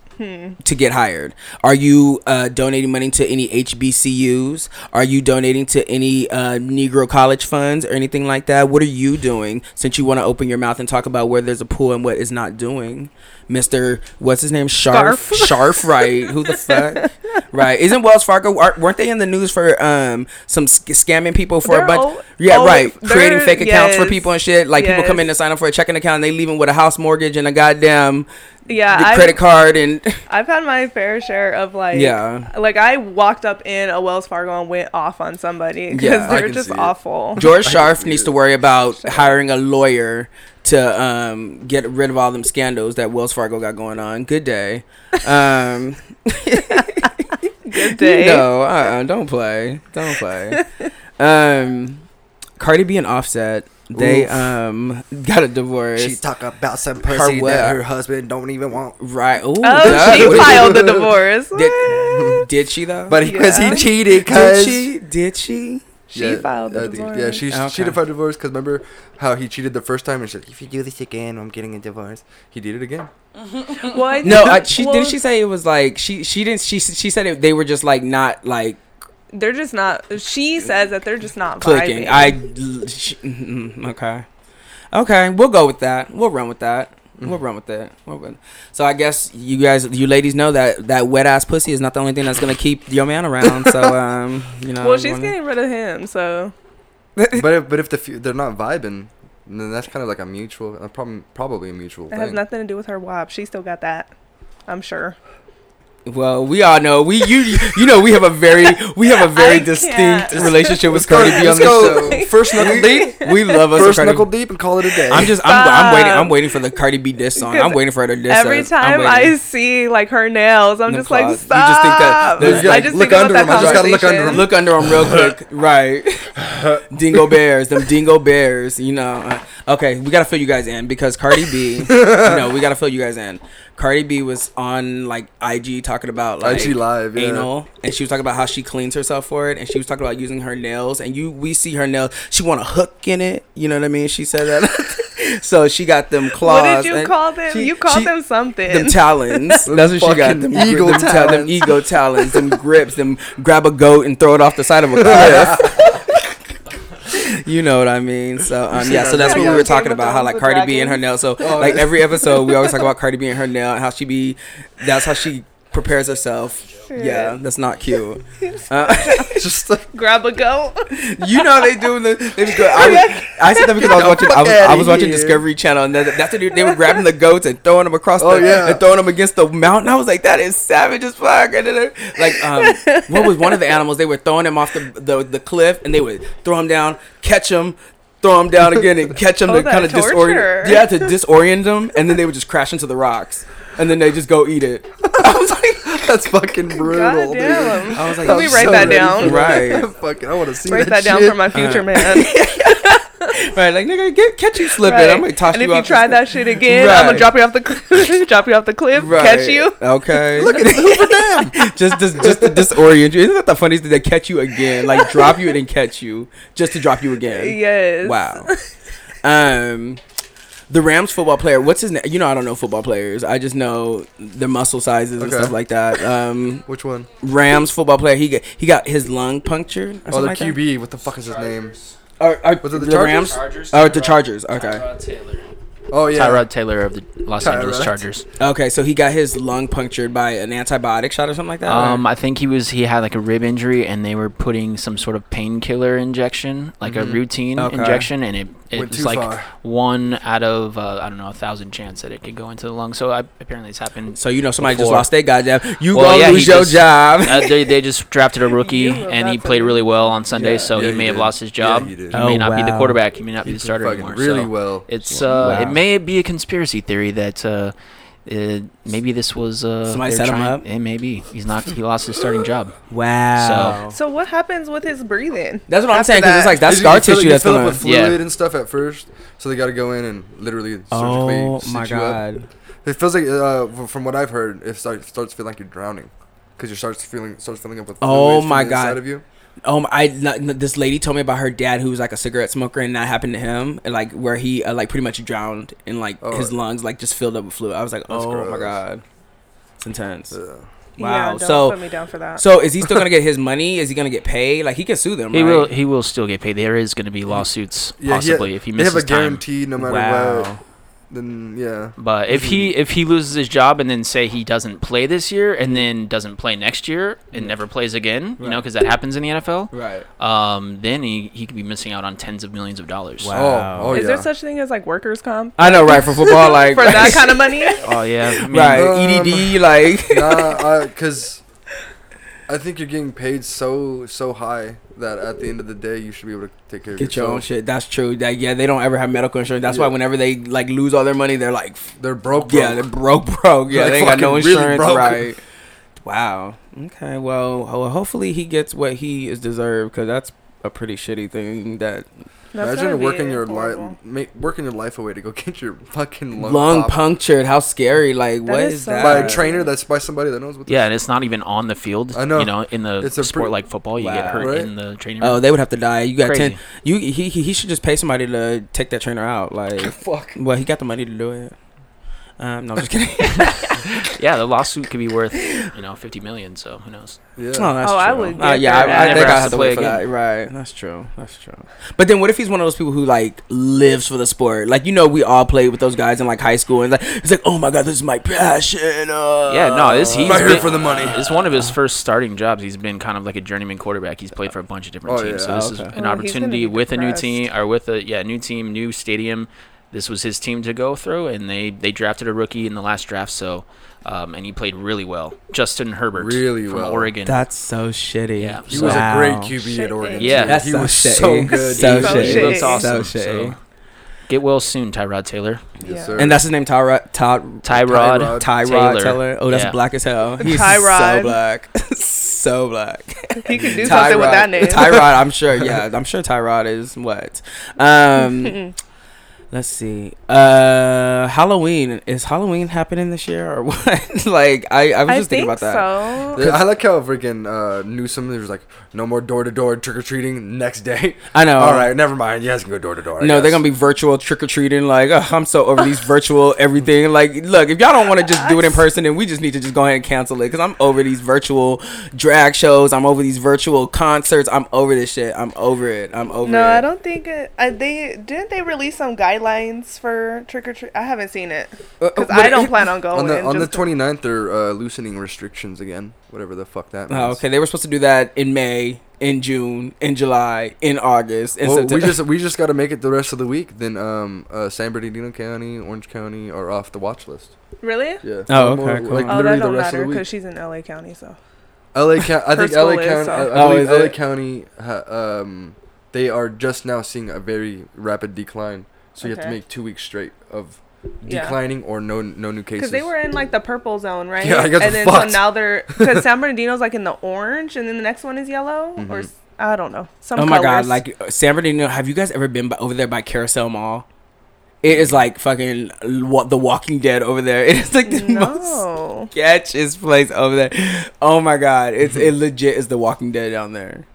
get hired? Are you donating money to any HBCUs? Are you donating to any Negro college funds or anything like that? What are you doing, since you want to open your mouth and talk about where there's a pool and what is not doing? Mr. What's his name? Scharf, right? Who the fuck? Right? Isn't Wells Fargo? Weren't they in the news for some scamming people for a bunch? Creating fake accounts for people and shit. Like people come in and sign up for a checking account, and they leave them with a house mortgage and a goddamn credit card. And I've had my fair share of like I walked up in a Wells Fargo and went off on somebody because they're just awful. George Scharf needs to worry about hiring a lawyer to get rid of all them scandals that Wells Fargo got going on. Good day. Good day. No, don't play. Cardi B and Offset, they got a divorce. She talk about some person that her husband don't even want. Right. Ooh, she filed the divorce. Did she though? But because he cheated. Did she? She filed the divorce. Yeah, she filed a divorce because remember how he cheated the first time and she said, if you do this again, I'm getting a divorce. He did it again. What? No, didn't she say it was like she didn't she said it, they were just like not like. They're just not. She says that they're just not clicking. Okay. We'll go with that. We'll run with that. We'll run with that. So I guess you guys, you ladies, know that wet ass pussy is not the only thing that's gonna keep your man around. So you know. Well, she's getting rid of him. So. But if they're not vibing, then that's kind of like a mutual, probably a mutual thing. It has nothing to do with her wop. She still got that, I'm sure. Well, we all know we have a very distinct relationship with Cardi B on the show. First knuckle deep, we love us. First knuckle deep and call it a day. I'm waiting for the Cardi B diss song. I'm waiting for her to diss. Every time I see like her nails, I'm just like, stop. You just think that look under them real quick, right? Dingo bears, you know. Okay, we gotta fill you guys in because Cardi B. Cardi B was on like IG talking about like IG Live, anal, and she was talking about how she cleans herself for it, and she was talking about using her nails, and we see her nails. She want a hook in it, you know what I mean? She said that, so she got them claws. What did you call them? You called them something. Them talons. That's what she got. Them eagle talons. Them ego talons. Them grips. Them grab a goat and throw it off the side of a cliff. You know what I mean? So so that's what we were talking about, how like Cardi B and her nail. So like every episode we always talk about Cardi B and her nail and how she be that's how she prepares herself. Sure. Yeah, that's not cute. Just like, grab a go. You know they do. They just go. I said that because I was watching Discovery Channel, and that's what they were grabbing the goats and throwing them across. And throwing them against the mountain. I was like, that is savage as fuck. Like, what was one of the animals? They were throwing him off the cliff, and they would throw him down, catch him. Throw them down again and catch them to kind of disorient. Yeah, to disorient them, and then they would just crash into the rocks, and then they just go eat it. I was like, that's fucking brutal. God damn. Dude. I was like, can we write that down? Right. Fucking, I want to see that. Write that down for my future man. Right, like nigga, catch you slipping. Right. I'm gonna toss you off. And if you try that shit again, right. I'm gonna drop you off the cliff. Right. Catch you. Okay. Look at it. Damn. Just to disorient you. Isn't that the funniest thing? They catch you again, like drop you and then catch you, just to drop you again. Yes. Wow. The Rams football player, what's his name? You know, I don't know football players. I just know their muscle sizes and stuff like that. Which one? Rams football player. He got his lung punctured. Or the QB. Like, what the fuck is his name? Was it the Rams? Chargers? Oh, the Chargers. Okay. Tyrod Taylor. Oh, yeah. Tyrod Taylor of the Los Angeles Chargers. Okay, so he got his lung punctured by an antibiotic shot or something like that? I think he had like a rib injury, and they were putting some sort of painkiller injection, like a routine injection, and it's like far. 1 out of, 1,000 chance that it could go into the lung. So apparently it's happened. So, you know, somebody before. Just lost their goddamn job. You lose your job. They just drafted a rookie, and he played really well on Sunday, so he may have lost his job. Yeah, he may not be the quarterback. He may not be the starter anymore. Really so well. It may be a conspiracy theory that maybe this was somebody set him up. It may be he lost his starting job. Wow. So what happens with his breathing? That's what I'm saying, because it's like that scar tissue that's filled up with fluid and stuff at first, so they got to go in and literally surgically. Oh my god! It feels like from what I've heard, it starts feeling like you're drowning because you starts filling up with fluid inside of you. This lady told me about her dad, who was like a cigarette smoker, and that happened to him, and like where he like pretty much drowned, and like his lungs like just filled up with fluid. I was like, oh my god, it's intense. Yeah. Wow. Yeah, don't put me down for that. So is he still gonna get his money? Is he gonna get paid? Like he can sue them. He will. He will still get paid. There is gonna be lawsuits possibly if he misses time. They have a guarantee no matter what. Then but if he loses his job and then say he doesn't play this year and then doesn't play next year and never plays again, you know, because that happens in the NFL, then he could be missing out on tens of millions of dollars. Wow. Is there such thing as like workers comp? I know, right? For football, like for that kind of money. Oh yeah, I mean, EDD, like because I think you're getting paid so high that at the end of the day you should be able to take care of yourself. Get your own shit. That's true. They don't ever have medical insurance. That's why whenever they like lose all their money, they're like they're broke. Yeah, they're broke. Yeah, they ain't got no insurance. Really right. Wow. Okay. Well, hopefully he gets what he is deserved, because that's a pretty shitty thing. Imagine working your life away to go get your fucking lung punctured. How scary! Like, what is that? By a trainer that's by somebody that knows what. Yeah, and it's not even on the field. I know. You know, in the sport like football, you get hurt in the training room. Oh, they would have to die. You got Crazy. 10. He should just pay somebody to take that trainer out. Like, fuck. Well, he got the money to do it. No, I'm just kidding. Yeah, the lawsuit could be worth, you know, $50 million. So who knows? Yeah. Oh, that's true. I would. I think I have to play for that. Right. That's true. But then, what if he's one of those people who like lives for the sport? Like, you know, we all played with those guys in like high school, and like it's like, oh my god, this is my passion. He's right here for the money. It's one of his first starting jobs. He's been kind of like a journeyman quarterback. He's played for a bunch of different teams. So this is an opportunity with a new team or with a new team, new stadium. This was his team to go through, and they drafted a rookie in the last draft, so and he played really well. Justin Herbert from Oregon. That's so shitty. Yeah, he was a great QB at Oregon. Yeah, that's he so was shitty. So good. So shitty. He looks awesome. So shitty. So. Get well soon, Tyrod Taylor. Yes, sir. And that's his name, Tyrod Taylor. Oh, that's black as hell. He's so black. So black. He could do something with that name. Tyrod, I'm sure. Yeah, I'm sure Tyrod is what. Let's see. Halloween. Is Halloween happening this year or what? Like, I was thinking about that. So. I like how freaking Newsom was like, no more door-to-door trick-or-treating next day. I know. All right, never mind. You guys can go door-to-door. No, they're going to be virtual trick-or-treating. Like, I'm so over these virtual everything. Like, look, if y'all don't want to just do it in person, then we just need to just go ahead and cancel it, because I'm over these virtual drag shows. I'm over these virtual concerts. I'm over this shit. I'm over it. I don't think. Didn't they release some guidelines guidelines for trick or treat? I haven't seen it because I don't plan on going. On the 29th, they're loosening restrictions again. Whatever the fuck that means. Oh, okay, they were supposed to do that in May, in June, in July, in August, in September. We just got to make it the rest of the week. Then San Bernardino County, Orange County are off the watch list. Really? Yeah. Oh, okay. Cool. Like, that don't matter because she's in LA County, so. LA County, they are just now seeing a very rapid decline. So you have to make 2 weeks straight of declining or no new cases. Because they were in like the purple zone, right? Yeah, I got and then fucked. So now they're because San Bernardino's like in the orange, and then the next one is yellow, mm-hmm. or I don't know. Some oh my colors. God, like San Bernardino. Have you guys ever been over there by Carousel Mall? It is like fucking The Walking Dead over there. It is like the most sketchiest place over there. Oh my God. It legit is The Walking Dead down there.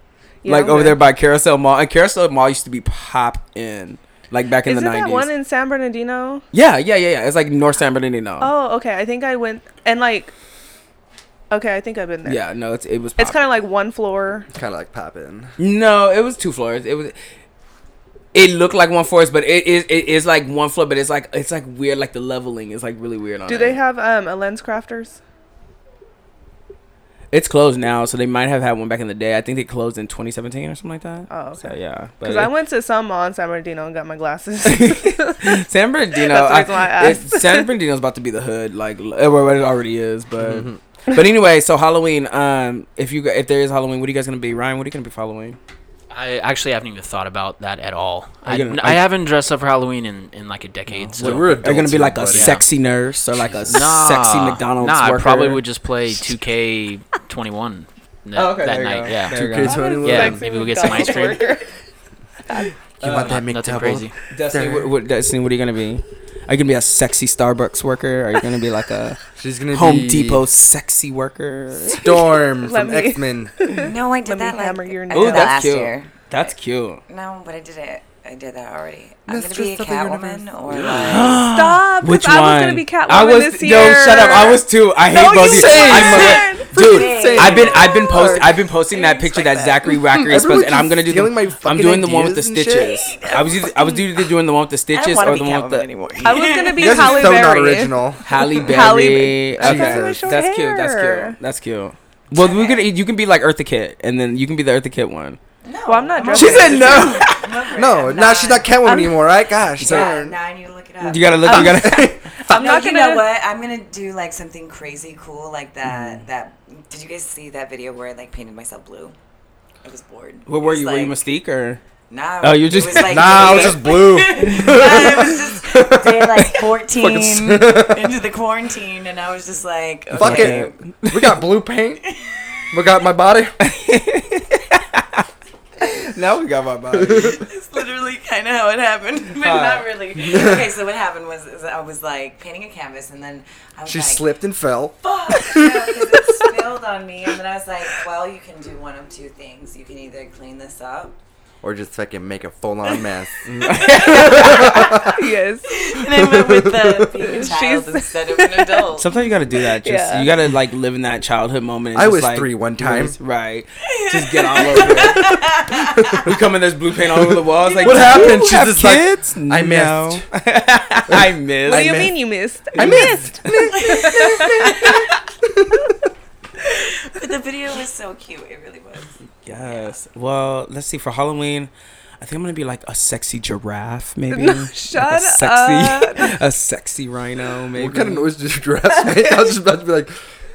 Yeah, like over there by Carousel Mall. And Carousel Mall used to be pop in. Like back in the 90s. Is that one in San Bernardino? Yeah. It's like North San Bernardino. Oh, okay. I think I went and like... Okay, I think I've been there. Yeah, no, it was pop. It's kind of like one floor. Kind of like pop in. No, it was two floors. It was... It looked like one floor, but it is like one floor, but it's like weird, like the leveling is like really weird on it. Do they have a Lens Crafters? It's closed now, so they might have had one back in the day. I think they closed in 2017 or something like that. Oh, okay. So, yeah. Because I went to some mall in San Bernardino and got my glasses. San Bernardino. That's the reason why I asked. San Bernardino's about to be the hood, like where it already is, but... But anyway, so Halloween, if there is Halloween, what are you guys going to be? Ryan, what are you going to be following? I actually haven't even thought about that at all. I haven't dressed up for Halloween in like a decade. No. So well, we're going to be like a sexy nurse or like a sexy McDonald's worker. I probably would just play 2K21 that night. Yeah, 2K21. Yeah, maybe we'll get some ice cream. You want that McDouble? Crazy. Destiny, what are you going to be? Are you going to be a sexy Starbucks worker? Are you going to be like a Home Depot sexy worker? Storm from X-Men. No, I did that last year. That's cute. No, but I did it. I did that already. I'm going to be a Catwoman or like... Stop! Which one? I was going to be Catwoman this year. Yo, shut up. I was too. I hate both of you. Dude, I've been posting that picture that Zachary Wackery is posting, and I'm gonna do the. I'm doing the one with the stitches. I was either doing the one with the stitches or the one with the. Anymore. I was gonna be Halle Berry. Not original. Halle Berry. Okay, that's cute. That's cute. Well, you can be like Eartha Kitt, and then you can be the Eartha Kitt one. No, well, I'm not dressing. She said no. No, she's not Catwoman anymore, right? Gosh, darn. Now I need to look it up. You gotta. You know what? I'm gonna do like something crazy cool like that. Mm-hmm. That did you guys see that video where I like painted myself blue? I was bored. What were you? Were you Mystique or? Nah. Oh, you just like, nah. I was just blue. It was just day like 14 into the quarantine, and I was just like, okay. Fuck it. We got blue paint. We got my body. Now we got my body. It's literally kind of how it happened, but not really. Okay, so what happened was I was like painting a canvas, and then I was she slipped and fell. Fuck! Yeah, because it spilled on me, and then I was like, well, you can do one of two things. You can either clean this up. Or just fucking make a full-on mess. Yes. And I went with being a child instead of an adult. Sometimes you got to do that. You got to like live in that childhood moment. And I was like, 3 one time. Right. Just get all over it. We come in, there's blue paint all over the walls. Like, what happened? She's just kids? Like, I missed. What do you mean you missed? I missed. But the video was so cute. It really was. Yes. Yeah. Well, let's see. For Halloween, I think I'm going to be like a sexy giraffe, maybe. No, shut up. A sexy rhino, maybe. What kind of noise does giraffes make? I was just about to be like,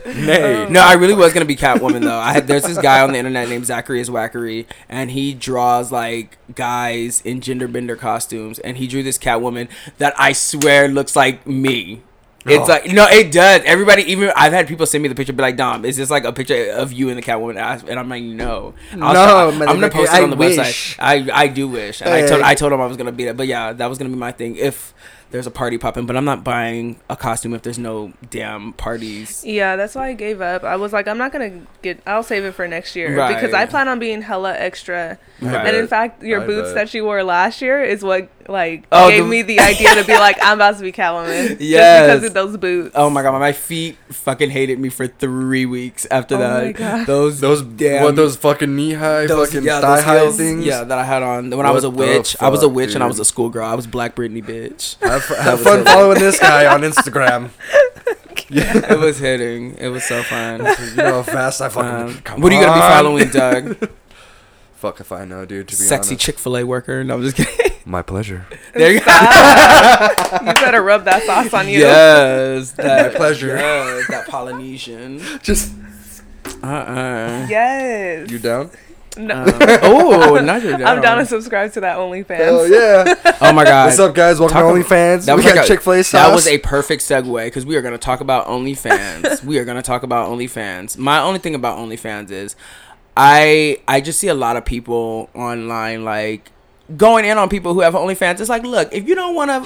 nay. No, I really was going to be Catwoman, though. There's this guy on the internet named Zacharias Wackery, and he draws like guys in genderbender costumes. And he drew this Catwoman that I swear looks like me. It's like, no, it does. Everybody, even I've had people send me the picture, be like, Dom, is this like a picture of you and the Catwoman? And I'm like, no, I'm gonna post it on the website. I do wish. And I told him I was gonna be that, but yeah, that was gonna be my thing. If there's a party popping, but I'm not buying a costume if there's no damn parties. Yeah, that's why I gave up. I was like, I'm not going to get, I'll save it for next year. Right. Because I plan on being hella extra. Right. And in fact, your boots that you wore last year is what, like, gave me the idea to be like, I'm about to be Catwoman. Yes. Just because of those boots. Oh my God. My feet fucking hated me for 3 weeks after that. Oh my God. Those damn. What, those fucking knee high, fucking thigh high things? Yeah, that I had on. When I was a witch. I was a witch and I was a schoolgirl. I was Black Britney, bitch. Have fun following this guy on Instagram. Yeah. It was hitting. It was so fun. You know how fast I fucking come What are you going to be following, Doug? Fuck if I know, dude, to be honest. Sexy Chick-fil-A worker. No, I'm just kidding. My pleasure. There you go. You better rub that sauce on you. Yes. That, my pleasure. Yes, that Polynesian. Just. Yes. You down? No. Not your dad. I'm down to subscribe to that OnlyFans. Hell yeah. Oh my God. What's up, guys? Welcome to OnlyFans. That we got Chick-fil-A sauce. That was a perfect segue because we are going to talk about OnlyFans. My only thing about OnlyFans is I just see a lot of people online like going in on people who have OnlyFans. It's like, look, if you don't want to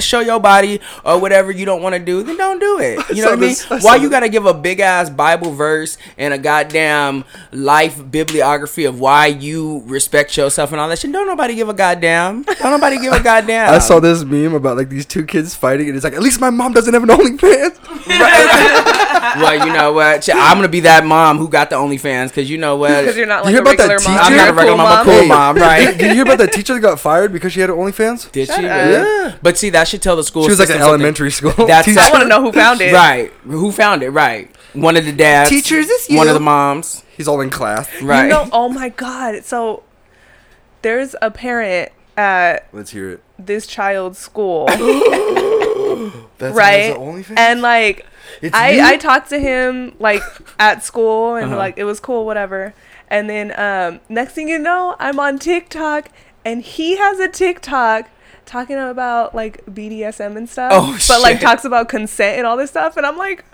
show your body or whatever you don't want to do, then don't do it. You know what I mean? Why you got to give a big ass Bible verse and a goddamn life bibliography of why you respect yourself and all that shit? Don't nobody give a goddamn. I saw this meme about like these two kids fighting and it's like, at least my mom doesn't have an OnlyFans. Right. Well, you know what? I'm going to be that mom who got the OnlyFans because you know what? Because you're not like a regular mom. I'm not a regular mom. I'm a cool mom, right? Did you hear about that teacher that got fired because she had OnlyFans? Did she? Yeah. But see, that should tell the school. She was like an elementary school. I want to know who found it. Right. Who found it? Right. One of the dads. Teachers, this you. One of the moms. He's all in class. Right. You know, oh my God. So there's a parent at Let's hear it. This child's school. That's right. OnlyFans? And like, I talked to him like at school and like it was cool, whatever. And then next thing you know, I'm on TikTok and he has a TikTok talking about like BDSM and stuff. Oh, but shit. Like talks about consent and all this stuff. And I'm like,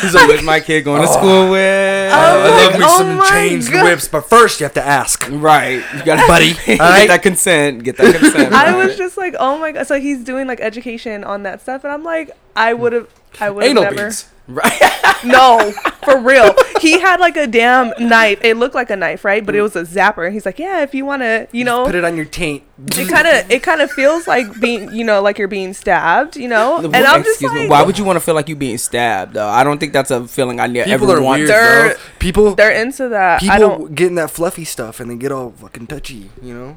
who's with my kid going to school with? I love me some chains and whips, but first you have to ask. Right. You got it, buddy. Right. Get that consent. I was just like, oh my God. So he's doing like education on that stuff. And I'm like, I would have never. Beats. Right. No, for real. He had like a damn knife. It looked like a knife, right? But it was a zapper. He's like, yeah, if you want to, you know, just put it on your taint. It kind of feels like being, you know, like you're being stabbed, you know. And I'm just like, why would you want to feel like you're being stabbed though? I don't think that's a feeling I ever want. People are into that. People getting that fluffy stuff and they get all fucking touchy, you know.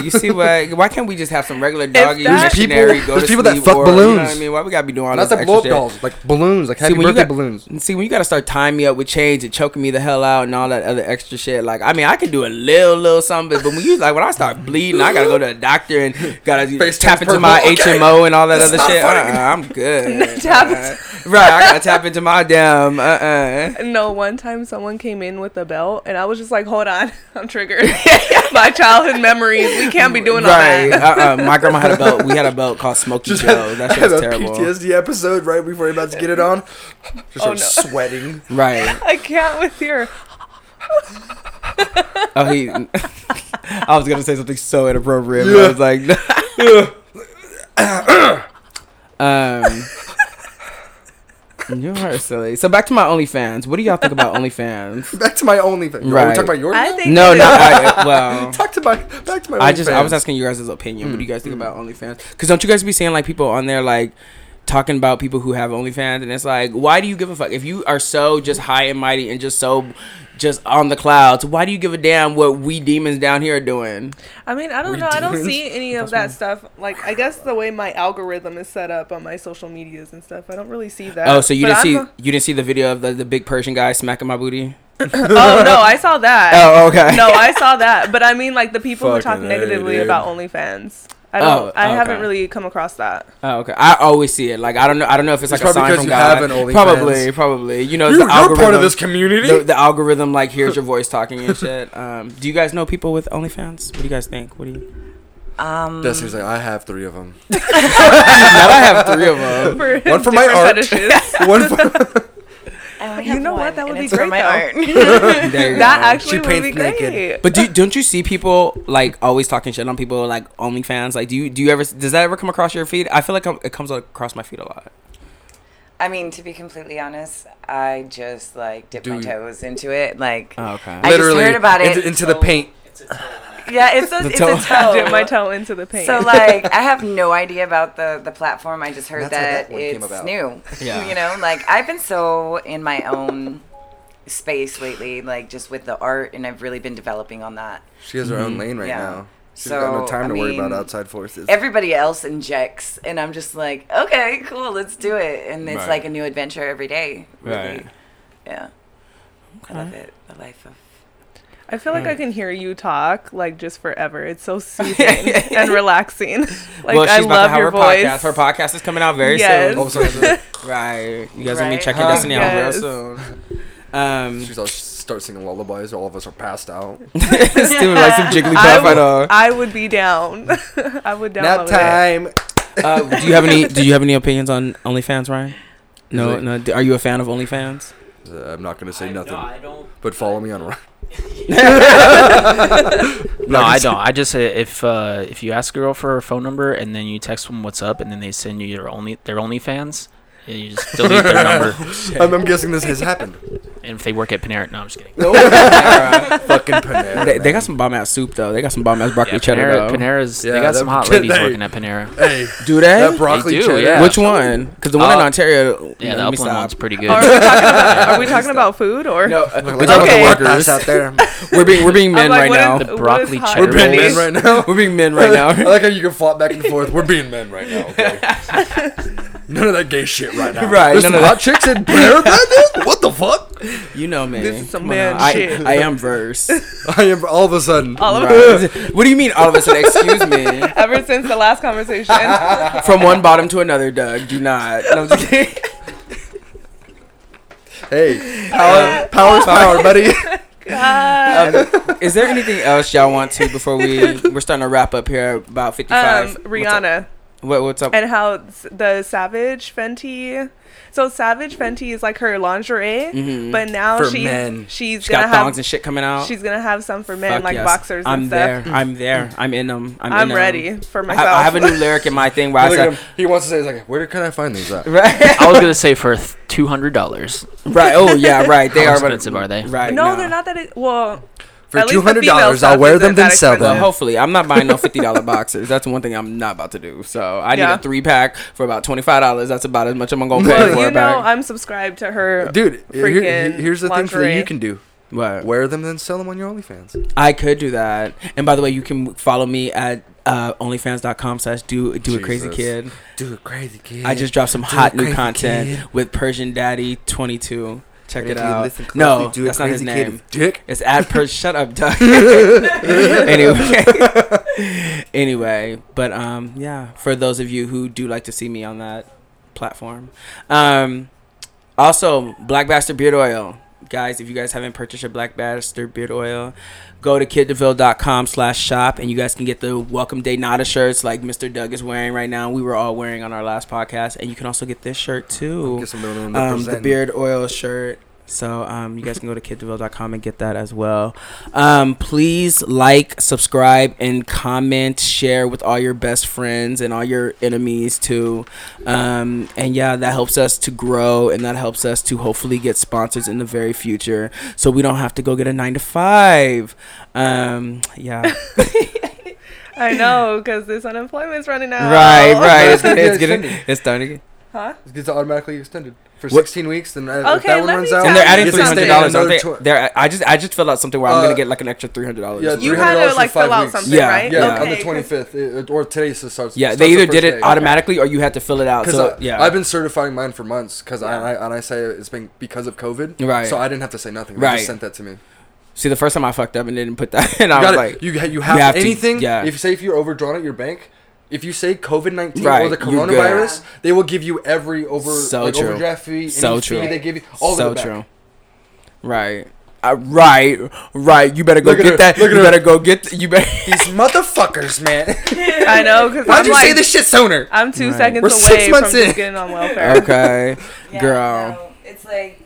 You see why can't we just have some regular doggy missionary go to sleep? There's people that fuck balloons. You know what I mean? Why we gotta be doing all this extra shit? Not the blow up dolls, like balloons, like happy birthday balloons. See, when you gotta start tying me up with chains and choking me the hell out and all that other extra shit, like I mean, I could do a little something, but when I start bleeding, I gotta go to a doctor and gotta tap into my HMO and all that other shit. I'm good. Right, I gotta tap into my damn. No, one time someone came in with a belt, and I was just like, hold on, I'm triggered. My childhood memories. We can't be doing all that. My grandma had a belt. We had a belt called Smokey Joe. That shit was terrible. PTSD episode right before you're about to get it on. Sweating. Right. I can't with your. I was gonna say something so inappropriate. Yeah. But I was like, you are silly. So back to my OnlyFans. What do y'all think about OnlyFans? Back to my OnlyFans. Right. Are we talking about yours? Back to my OnlyFans. I was asking you guys' opinion. What do you guys think about OnlyFans? Because don't you guys be seeing like people on there like talking about people who have OnlyFans, and it's like, why do you give a fuck if you are so just high and mighty and just so just on the clouds? Why do you give a damn what we demons down here are doing? I mean, I don't know. I don't see any of that stuff. Like, I guess the way my algorithm is set up on my social medias and stuff, I don't really see that. Oh, so you didn't see the video of the big Persian guy smacking my booty? Oh no, I saw that. Oh okay. No, I saw that, but I mean, like the people who talk negatively about OnlyFans. I haven't really come across that. Oh, okay. I always see it. Like, I don't know if it's like a sign from God. Probably. You know, you're algorithm, part of this community. The algorithm, like, hears your voice talking and shit. Do you guys know people with OnlyFans? What do you guys think? Destiny's like, I have three of them. Now I have three of them. One for my art. One for... You know what? That would be great. That actually would be great. But don't you see people like always talking shit on people like OnlyFans? Like, do you ever? Does that ever come across your feed? I feel like it comes across my feed a lot. I mean, to be completely honest, I just like dip my toes into it. Like, literally, I just heard about it into the paint. Yeah, it's a toe. Dip my toe into the paint. So like, I have no idea about the platform. I just heard that it's new. Yeah. You know, like I've been so in my own space lately, like just with the art, and I've really been developing on that. She has her own lane right now. She's got no time to worry about outside forces. Everybody else injects, and I'm just like, okay, cool, let's do it. And it's like a new adventure every day. Really. Right. Yeah. Okay. I love it. The life of. I feel like I can hear you talk like just forever. It's so soothing and relaxing. Like well, she's I about love to have your her voice. Podcast. Her podcast is coming out very soon. Oh, sorry. Right. You guys are gonna be checking Destiny out real soon. She's all start singing lullabies. All of us are passed out. Doing like some Jigglypuff at all. I would be down. I would down. Nap time. Do you have any opinions on OnlyFans, Ryan? No, no. Are you a fan of OnlyFans? I'm not gonna say nothing. No, I don't. But follow me on Ryan. No, I don't. I just say if you ask a girl for her phone number and then you text them what's up and then they send you their OnlyFans, you just delete their number. I'm guessing this has happened. And if they work at Panera, no, I'm just kidding. Fucking Panera. They got some bomb ass soup though. They got some bomb ass broccoli cheddar. They got some hot ladies working at Panera. Hey, do they? That broccoli cheddar. Yeah. Which one? Because the one in Ontario. Yeah, the Upland one's pretty good. Are we talking about food or? No, we're talking about the workers out there. We're being men right now. The broccoli cheddar. We're being men right now. We're being men right now. I like how you can flop back and forth. We're being men right now. Okay. None of that gay shit right now. Right. There's some hot chicks in Panera. What the fuck? You know, man. This is some man shit. I am verse. I am all of a sudden. What do you mean all of a sudden? Excuse me. Ever since the last conversation. From one bottom to another, Doug. Do not. No, I'm just kidding. Hey. Power's power, buddy. Is there anything else y'all want to before we're starting to wrap up here about 55? Rihanna. What's up? And how the Savage Fenty. So Savage Fenty is like her lingerie, but now she's gonna have thongs and shit coming out. She's gonna have some for men, boxers. I'm and there. Stuff. I'm there. I'm in them. I'm ready for myself. I have a new lyric in my thing where I said he wants to say like, where can I find these at? Right. I was gonna say for $200. Right. Oh yeah. Right. They how expensive are they? Right. No, they're not that. For $200, I'll wear them then sell them. Hopefully, I'm not buying no $50 boxers. That's one thing I'm not about to do. So I need a 3-pack for about $25. That's about as much I'm gonna pay for. You know, I'm subscribed to her. Dude, here's the thing that you can do. What? Wear them then sell them on your OnlyFans. I could do that. And by the way, you can follow me at OnlyFans.com/doacrazykid. Do a crazy kid. I just dropped some hot new content with Persian Daddy 22. Check it out. No, that's not his name. Dick. It's @per. Shut up, Doug. Anyway, but yeah. For those of you who do like to see me on that platform, also Black Bastard Beard Oil, guys. If you guys haven't purchased your Black Bastard Beard Oil, go to kitdeville.com/shop and you guys can get the Welcome Day Nada shirts like Mr. Doug is wearing right now. We were all wearing on our last podcast. And you can also get this shirt too. Get some the beard oil shirt. So you guys can go to kitdeville.com and get that as well. Please like, subscribe, and comment, share with all your best friends and all your enemies too. And yeah, that helps us to grow and that helps us to hopefully get sponsors in the very future so we don't have to go get a 9-to-5. Yeah. I know, because this unemployment's running out. Right. It's starting again. Huh? It gets automatically extended. For 16 weeks, then if that one runs out, and they're adding $300. I just filled out something where I'm gonna get like an extra $300. Yeah, you had to like fill out something, right? Yeah, okay. On the 25th or today starts. Yeah, they either did it automatically or you had to fill it out. So I've been certifying mine for months because I say it's been because of COVID, right? So I didn't have to say nothing. They just sent that to me. See, the first time I fucked up and didn't put that, and I was like, you have anything? Yeah. If say if you're overdrawn at your bank. If you say COVID-19 or the coronavirus, they will give you every overdraft fee. So true. They give you all the back. True. Right. Right. You better go get that. You better go get. You better. These motherfuckers, man. I know. Why'd you say this shit sooner? I'm 2 seconds away from just getting on welfare. Okay, girl. No, it's like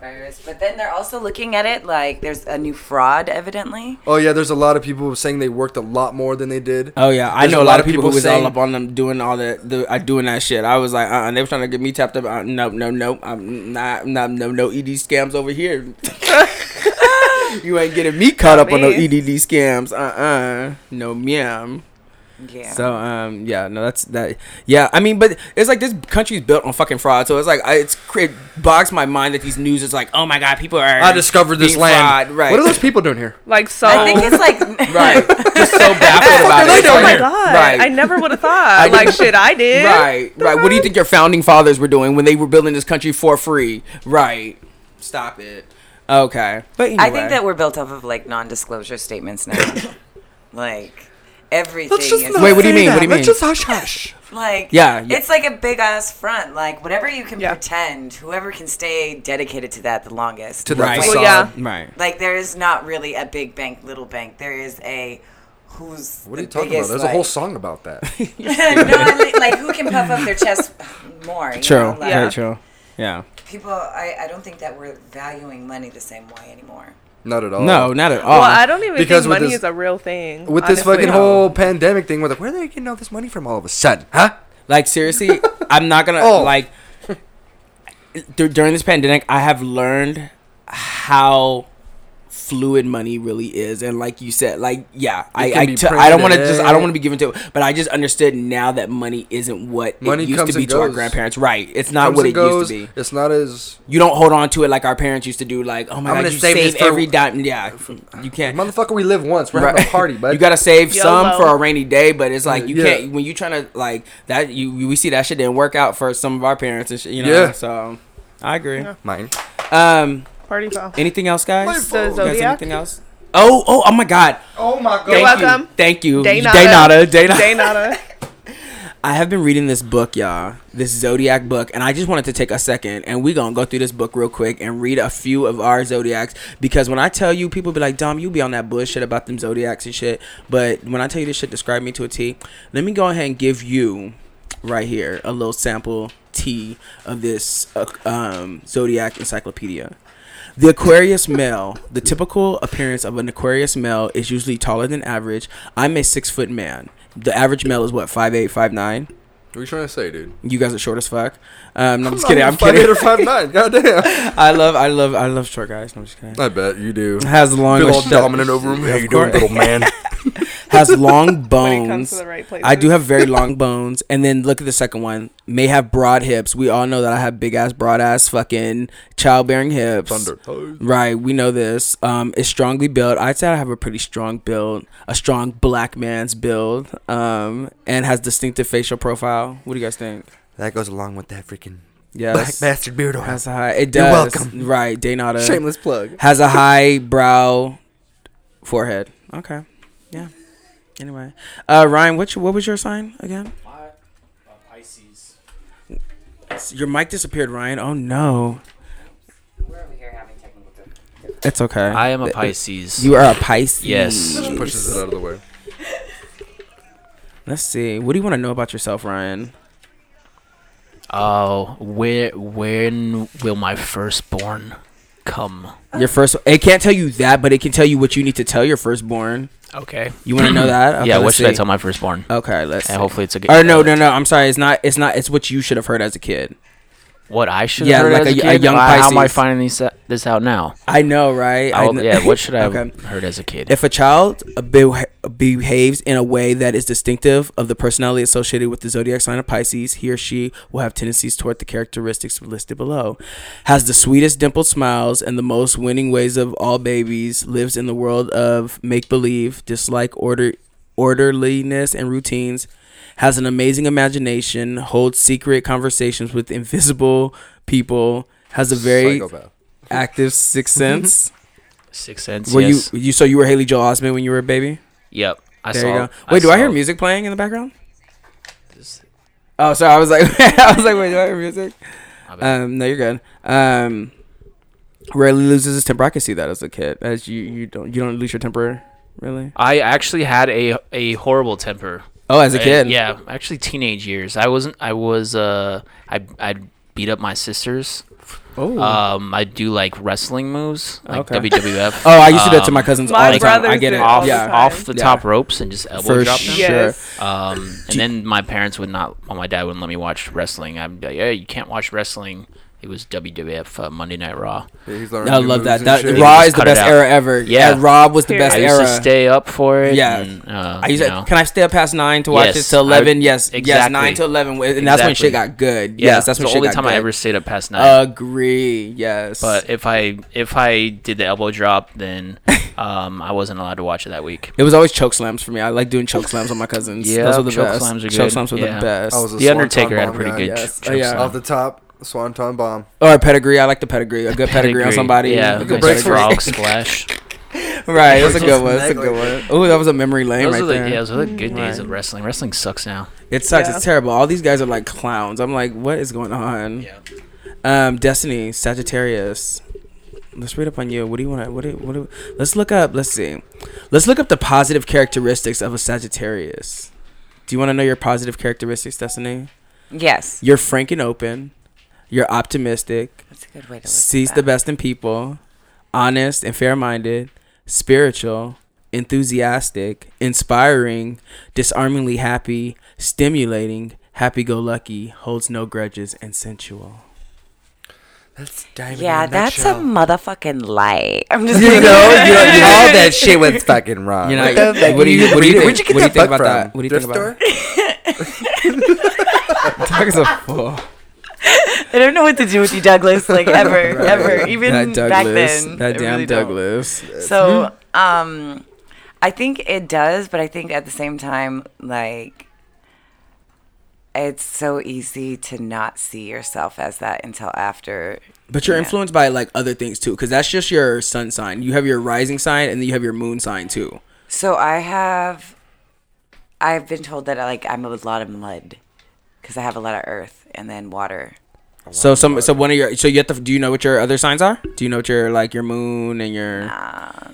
coronavirus. But then they're also looking at it like there's a new fraud, evidently. Oh, yeah. There's a lot of people saying they worked a lot more than they did. Oh, yeah. I know a lot of people who was all up on them doing all that, doing that shit. I was like, they were trying to get me tapped up. No. I'm not, no ED scams over here. You ain't getting me caught up on no EDD scams. No meow. Yeah. So, yeah, no, that's that. Yeah, I mean, but it's like this country's built on fucking fraud. So it's like, it bogs my mind that these news is like, oh my God, people are. I discovered this land. Fraud. Right. What are those people doing here? Like, so. I think it's like. Right. Just so baffled about it. Like, oh my God. Right. I never would have thought. Like, shit, I did. Right. Right. What do you think your founding fathers were doing when they were building this country for free? Right. Stop it. Okay. But anyway. I think that we're built off of like non-disclosure statements now. Like everything is. Wait, what do you mean? What do you mean? Let's just hush. Like, yeah. It's like a big ass front. Like whatever you can pretend, whoever can stay dedicated to that the longest. To the right. Well, yeah. Right. Like there is not really a big bank, little bank. There is a who's. What are you talking about? There's like, a whole song about that. No, like who can puff up their chest more? You know? Like, yeah. Very true. Yeah. People, I don't think that we're valuing money the same way anymore. Not at all. No, not at all. Well, I don't even think money is a real thing. With honestly, this fucking whole pandemic thing, we're like, where are they getting all this money from all of a sudden? Huh? Like, seriously, I'm not going to, like, during this pandemic, I have learned how fluid money really is. And like you said, like, yeah, I don't want to just, I don't want to be given to it, but I just understood now that money isn't what money it used to be to our grandparents. Right. It's not what it used to be. It's not as. You don't hold on to it like our parents used to do. Like, oh my God, you save every dime. Yeah, you can't. Motherfucker, we live once. We're having a party, bud. You got to save some for a rainy day, but it's like, you can't, when you're trying to like that, we see that shit didn't work out for some of our parents and shit, you know? Yeah. So I agree. Yeah. Mine. Party foul. Anything else, guys? So, guys, anything else? Oh my God. Oh my God. You're welcome. Thank you. Day nada. I have been reading this book, y'all. This Zodiac book, and I just wanted to take a second, and we gonna go through this book real quick and read a few of our Zodiacs, because when I tell you, people be like, Dom, you be on that bullshit about them Zodiacs and shit, but when I tell you this shit, describe me to a T. Let me go ahead and give you, right here, a little sample T of this Zodiac encyclopedia. The Aquarius male. The typical appearance of an Aquarius male is usually taller than average. I'm a 6-foot man. The average male is what, 5'8", 5'9"? What are you trying to say, dude? You guys are short as fuck. No, I'm just kidding. I'm kidding. 5'8" or 5'9". Goddamn. I love short guys. No, I'm just kidding. I bet you do. Has long. Feel all dominant over him. How you doing, little man? Has long bones. When it comes to the right places. I do have very long bones. And then look at the second one. May have broad hips. We all know that I have big ass, broad ass, fucking childbearing hips. Thunder. Right. We know this. Is strongly built. I'd say I have a pretty strong build. A strong black man's build. And has distinctive facial profile. What do you guys think? That goes along with that freaking black bastard beard oil. Has a high. It does. You're welcome. Right. Daynata. Shameless plug. Has a high brow, forehead. Okay. Yeah. Anyway, Ryan, what was your sign again? Pisces. Your mic disappeared, Ryan. Oh no. We're over here having technical difficulties. It's okay. I am a Pisces. You are a Pisces. Yes. Just pushes it out of the way. Let's see. What do you want to know about yourself, Ryan? Oh, when will my firstborn come? Your first. It can't tell you that, but it can tell you what you need to tell your firstborn. Okay. You want to know that? Okay, yeah. What should I tell my firstborn? Okay. Let's. And see. Hopefully it's a good. Oh no! I'm sorry. It's not. It's what you should have heard as a kid. What I should have heard as a kid. Yeah, like a young Pisces. How am I finding this out now? I know, right? Yeah. What should I have heard as a kid? If a child behaves in a way that is distinctive of the personality associated with the zodiac sign of Pisces, he or she will have tendencies toward the characteristics listed below. Has the sweetest dimpled smiles and the most winning ways of all babies. Lives in the world of make-believe. Dislike orderliness and routines. Has an amazing imagination, holds secret conversations with invisible people, has a very active sixth sense. Sixth sense, were yes. So you were Haley Joel Osment when you were a baby? Yep. I hear music playing in the background? Oh, sorry. I was like, wait, do I hear music? No, you're good. Rarely loses his temper. I could see that as a kid. As you don't lose your temper, really? I actually had a horrible temper. Oh, as a kid? Yeah, actually teenage years. I wasn't. I was. I'd beat up my sisters. Oh. I do like wrestling moves, like okay. WWF. Oh, I used to do that to my cousins all the time. I get it off the top ropes and just elbow drop them. Yes. And then my parents would not. Well, my dad wouldn't let me watch wrestling. I'm like, hey, you can't watch wrestling. It was WWF Monday Night Raw. I love that. Raw is the best era ever. Yeah, Raw was the best era. I used to stay up for it. Yeah, and, I used to, can I stay up past 9 to watch it till 11? Yes, 9 to 11, and that's when shit got good. Yeah, yes, that's when shit got good. It's the only time I ever stayed up past 9. Agree. Yes, but if I did the elbow drop, then I wasn't allowed to watch it that week. It was always choke slams for me. I like doing choke slams on my cousins. Yeah, those were the best. Choke slams are good. Choke slams were the best. The Undertaker had a pretty good choke slam off the top. Swanton bomb. Or a pedigree. I like the pedigree. A good pedigree on somebody. Yeah. A good break frog splash. Right. That's a good one. That's a good one. Ooh, that was a memory lane right there. Yeah, those are the good days of wrestling. Wrestling sucks now. It sucks. Yeah. It's terrible. All these guys are like clowns. I'm like, what is going on? Yeah. Destiny, Sagittarius. Let's read up on you. What do you want to... let's look up... Let's see. Let's look up the positive characteristics of a Sagittarius. Do you want to know your positive characteristics, Destiny? Yes. You're frank and open. You're optimistic. That's a good way to look at that. Sees the best in people. Honest and fair-minded. Spiritual. Enthusiastic. Inspiring. Disarmingly happy. Stimulating. Happy-go-lucky. Holds no grudges. And sensual. That's diamond. Yeah, that's a motherfucking lie. I'm just kidding. You know, all that shit was fucking wrong. You know, what do you think about that? What do you think about that? Doug is a fool. I don't know what to do with you, Douglas, like ever, right. Ever, even that Douglas, back then. That damn really Douglas. Don't. So, I think it does, but I think at the same time, like, it's so easy to not see yourself as that until after. But you're influenced by, like, other things, too, because that's just your sun sign. You have your rising sign, and then you have your moon sign, too. So, I've been told that, like, I'm a lot of mud. Because I have a lot of earth and then water. Do you know what your other signs are? Do you know what your like your moon and your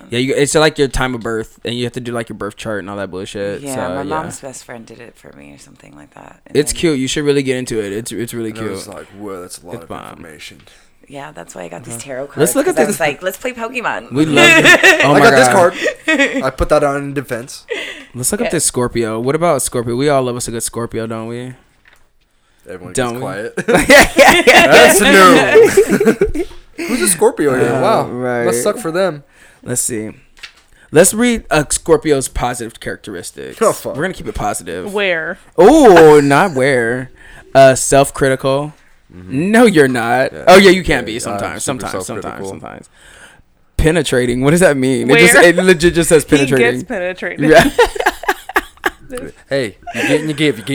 it's like your time of birth and you have to do like your birth chart and all that bullshit. Yeah, so, my mom's best friend did it for me or something like that. And it's cute. You should really get into it. It's really cute. It's like whoa, that's a lot of information. Yeah, that's why I got these tarot cards. Let's look at this. I was like, let's play Pokemon. We love it. Oh my God. This card. I put that on in defense. Let's look up this Scorpio. What about Scorpio? We all love us a good Scorpio, don't we? Everyone gets quiet. That's new. Who's a Scorpio here? Wow. Right. Must suck for them. Let's see. Let's read Scorpio's positive characteristics. Oh, fuck. We're going to keep it positive. Where? Oh, not where. Self-critical. Mm-hmm. No, you're not. Yeah. Oh, yeah, you can be sometimes. Sometimes. Penetrating. What does that mean? It legit just says penetrating. He gets penetrated. Yeah. Hey, you get and you give.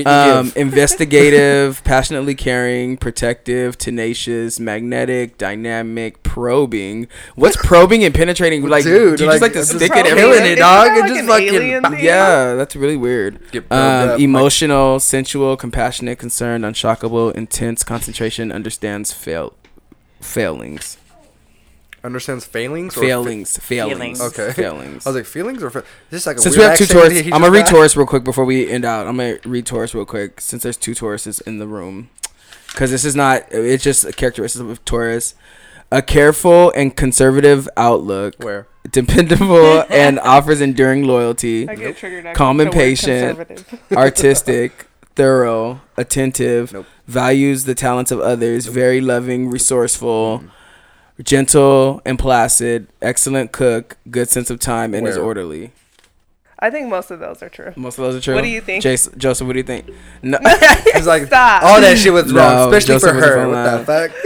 Investigative, passionately caring, protective, tenacious, magnetic, dynamic, probing. What's probing and penetrating? Like, dude, do you just like to stick it, killing it, dog, and just fucking that's really weird. Emotional, sensual, compassionate, concerned, unshockable, intense, concentration, understands failings. Understands failings? Failings. Okay. Failings. I was like, feelings or failings? Since we have two Tauruses, I'm going to read Taurus real quick before we end out. Since there's two Tauruses in the room. Because this is not, it's just a characteristic of Taurus. A careful and conservative outlook. Where? Dependable and offers enduring loyalty. I get triggered. Calm and patient. Artistic. Thorough. Attentive. Values the talents of others. Very loving. Resourceful. Gentle and placid, excellent cook, good sense of time, and is orderly. I think most of those are true. What do you think? Joseph, what do you think? No. He's like, stop. All that shit was wrong, especially Joseph for her. With that fact.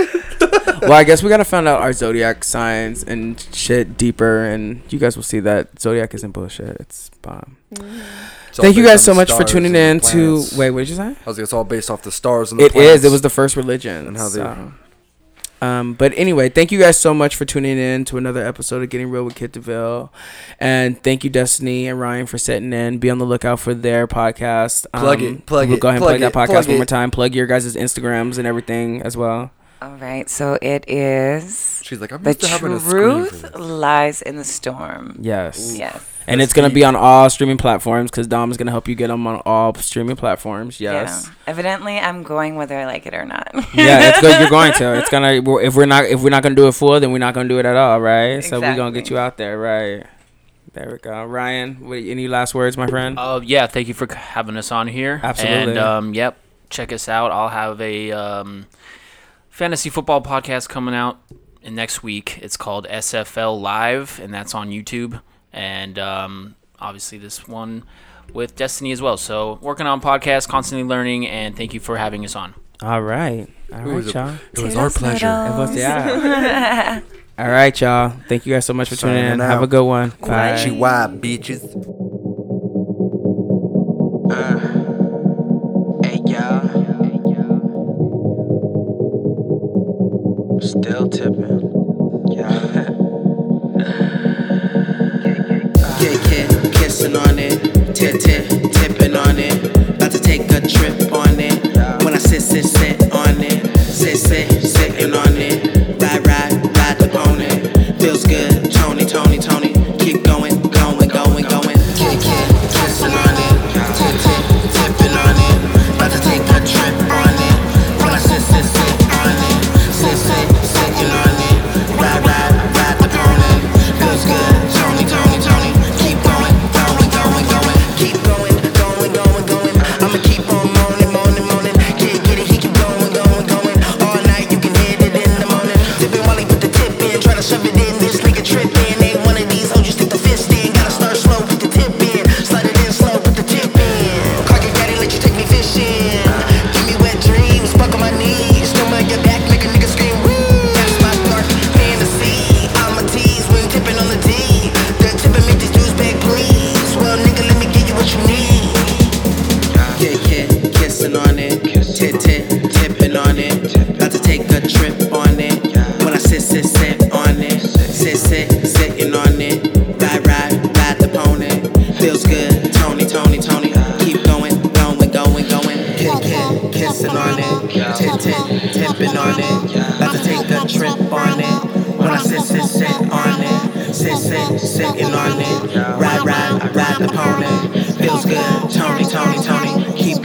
Well, I guess we got to find out our zodiac signs and shit deeper, and you guys will see that zodiac isn't bullshit. It's bomb. Mm-hmm. Thank you guys so much for tuning in to... Wait, what did you say? I was like, it's all based off the stars and the planets. It was the first religion. And how they... but anyway, thank you guys so much for tuning in to another episode of Getting Real with Kit Deville. And thank you, Destiny and Ryan, for sitting in. Be on the lookout for their podcast. Plug it. We'll go ahead and plug that podcast one more time. Plug your guys' Instagrams and everything as well. All right, so it is. She's like, I'm used to having a screen for this. The Truth Lies in the Storm. Yes. Ooh. Yes. And it's going to be on all streaming platforms because Dom is going to help you get them on all streaming platforms. Yes. Yeah. Evidently, I'm going whether I like it or not. Yeah, it's good. You're going to. It's gonna. If we're not going to do it full, then we're not going to do it at all, right? Exactly. So we're going to get you out there, right? There we go. Ryan, any last words, my friend? Yeah, thank you for having us on here. Absolutely. And, yep, check us out. I'll have a fantasy football podcast coming out next week. It's called SFL Live, and that's on YouTube. And obviously this one with Destiny as well. So working on podcasts, constantly learning, and thank you for having us on. All right. All right, y'all. It was our pleasure. It was, yeah. All right, y'all. Thank you guys so much for tuning in. Have a good one. Bye. She wild, bitches. Hey, y'all. Still tipping. On it, tipping on it, about to take a trip on it, when I sit on it, sitting on it, ride upon it, feels good, Tony, keep going, kissing on it, tipping on it, about to take a trip on it, when I sit on it, sitting on it, ride upon it, feels good, Tony, tipping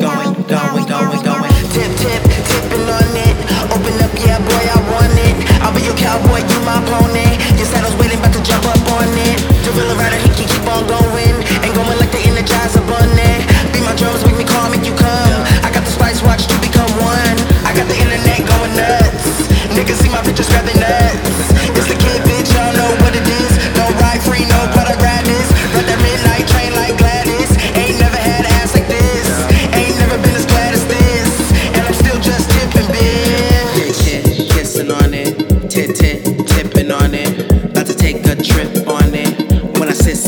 on it, about to take a trip on it, when I sit on it, sitting on it, ride upon it, feels good, Tony, keep going, tipping on it, open up, yeah boy, I want it, I'll be your cowboy, you my opponent, your saddle's waiting, about to jump up on it, the real rider, he can keep on going, and going like the Energizer Bunny, beat my drums, make me call, make you come, I got the spice, watch you become one, I got the internet going nuts. Niggas see my pictures, grab their nuts. It's the kid, bitch, y'all know what it is. No ride free, no product gratis. Ride that midnight train like Gladys. Ain't never had an ass like this. Ain't never been as glad as this. And I'm still just tipping, bitch. Kissing on it, tipping on it. About to take a trip on it. When I sit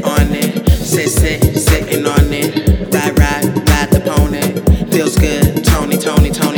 on it, sitting on it. Ride upon it. Feels good, Tony.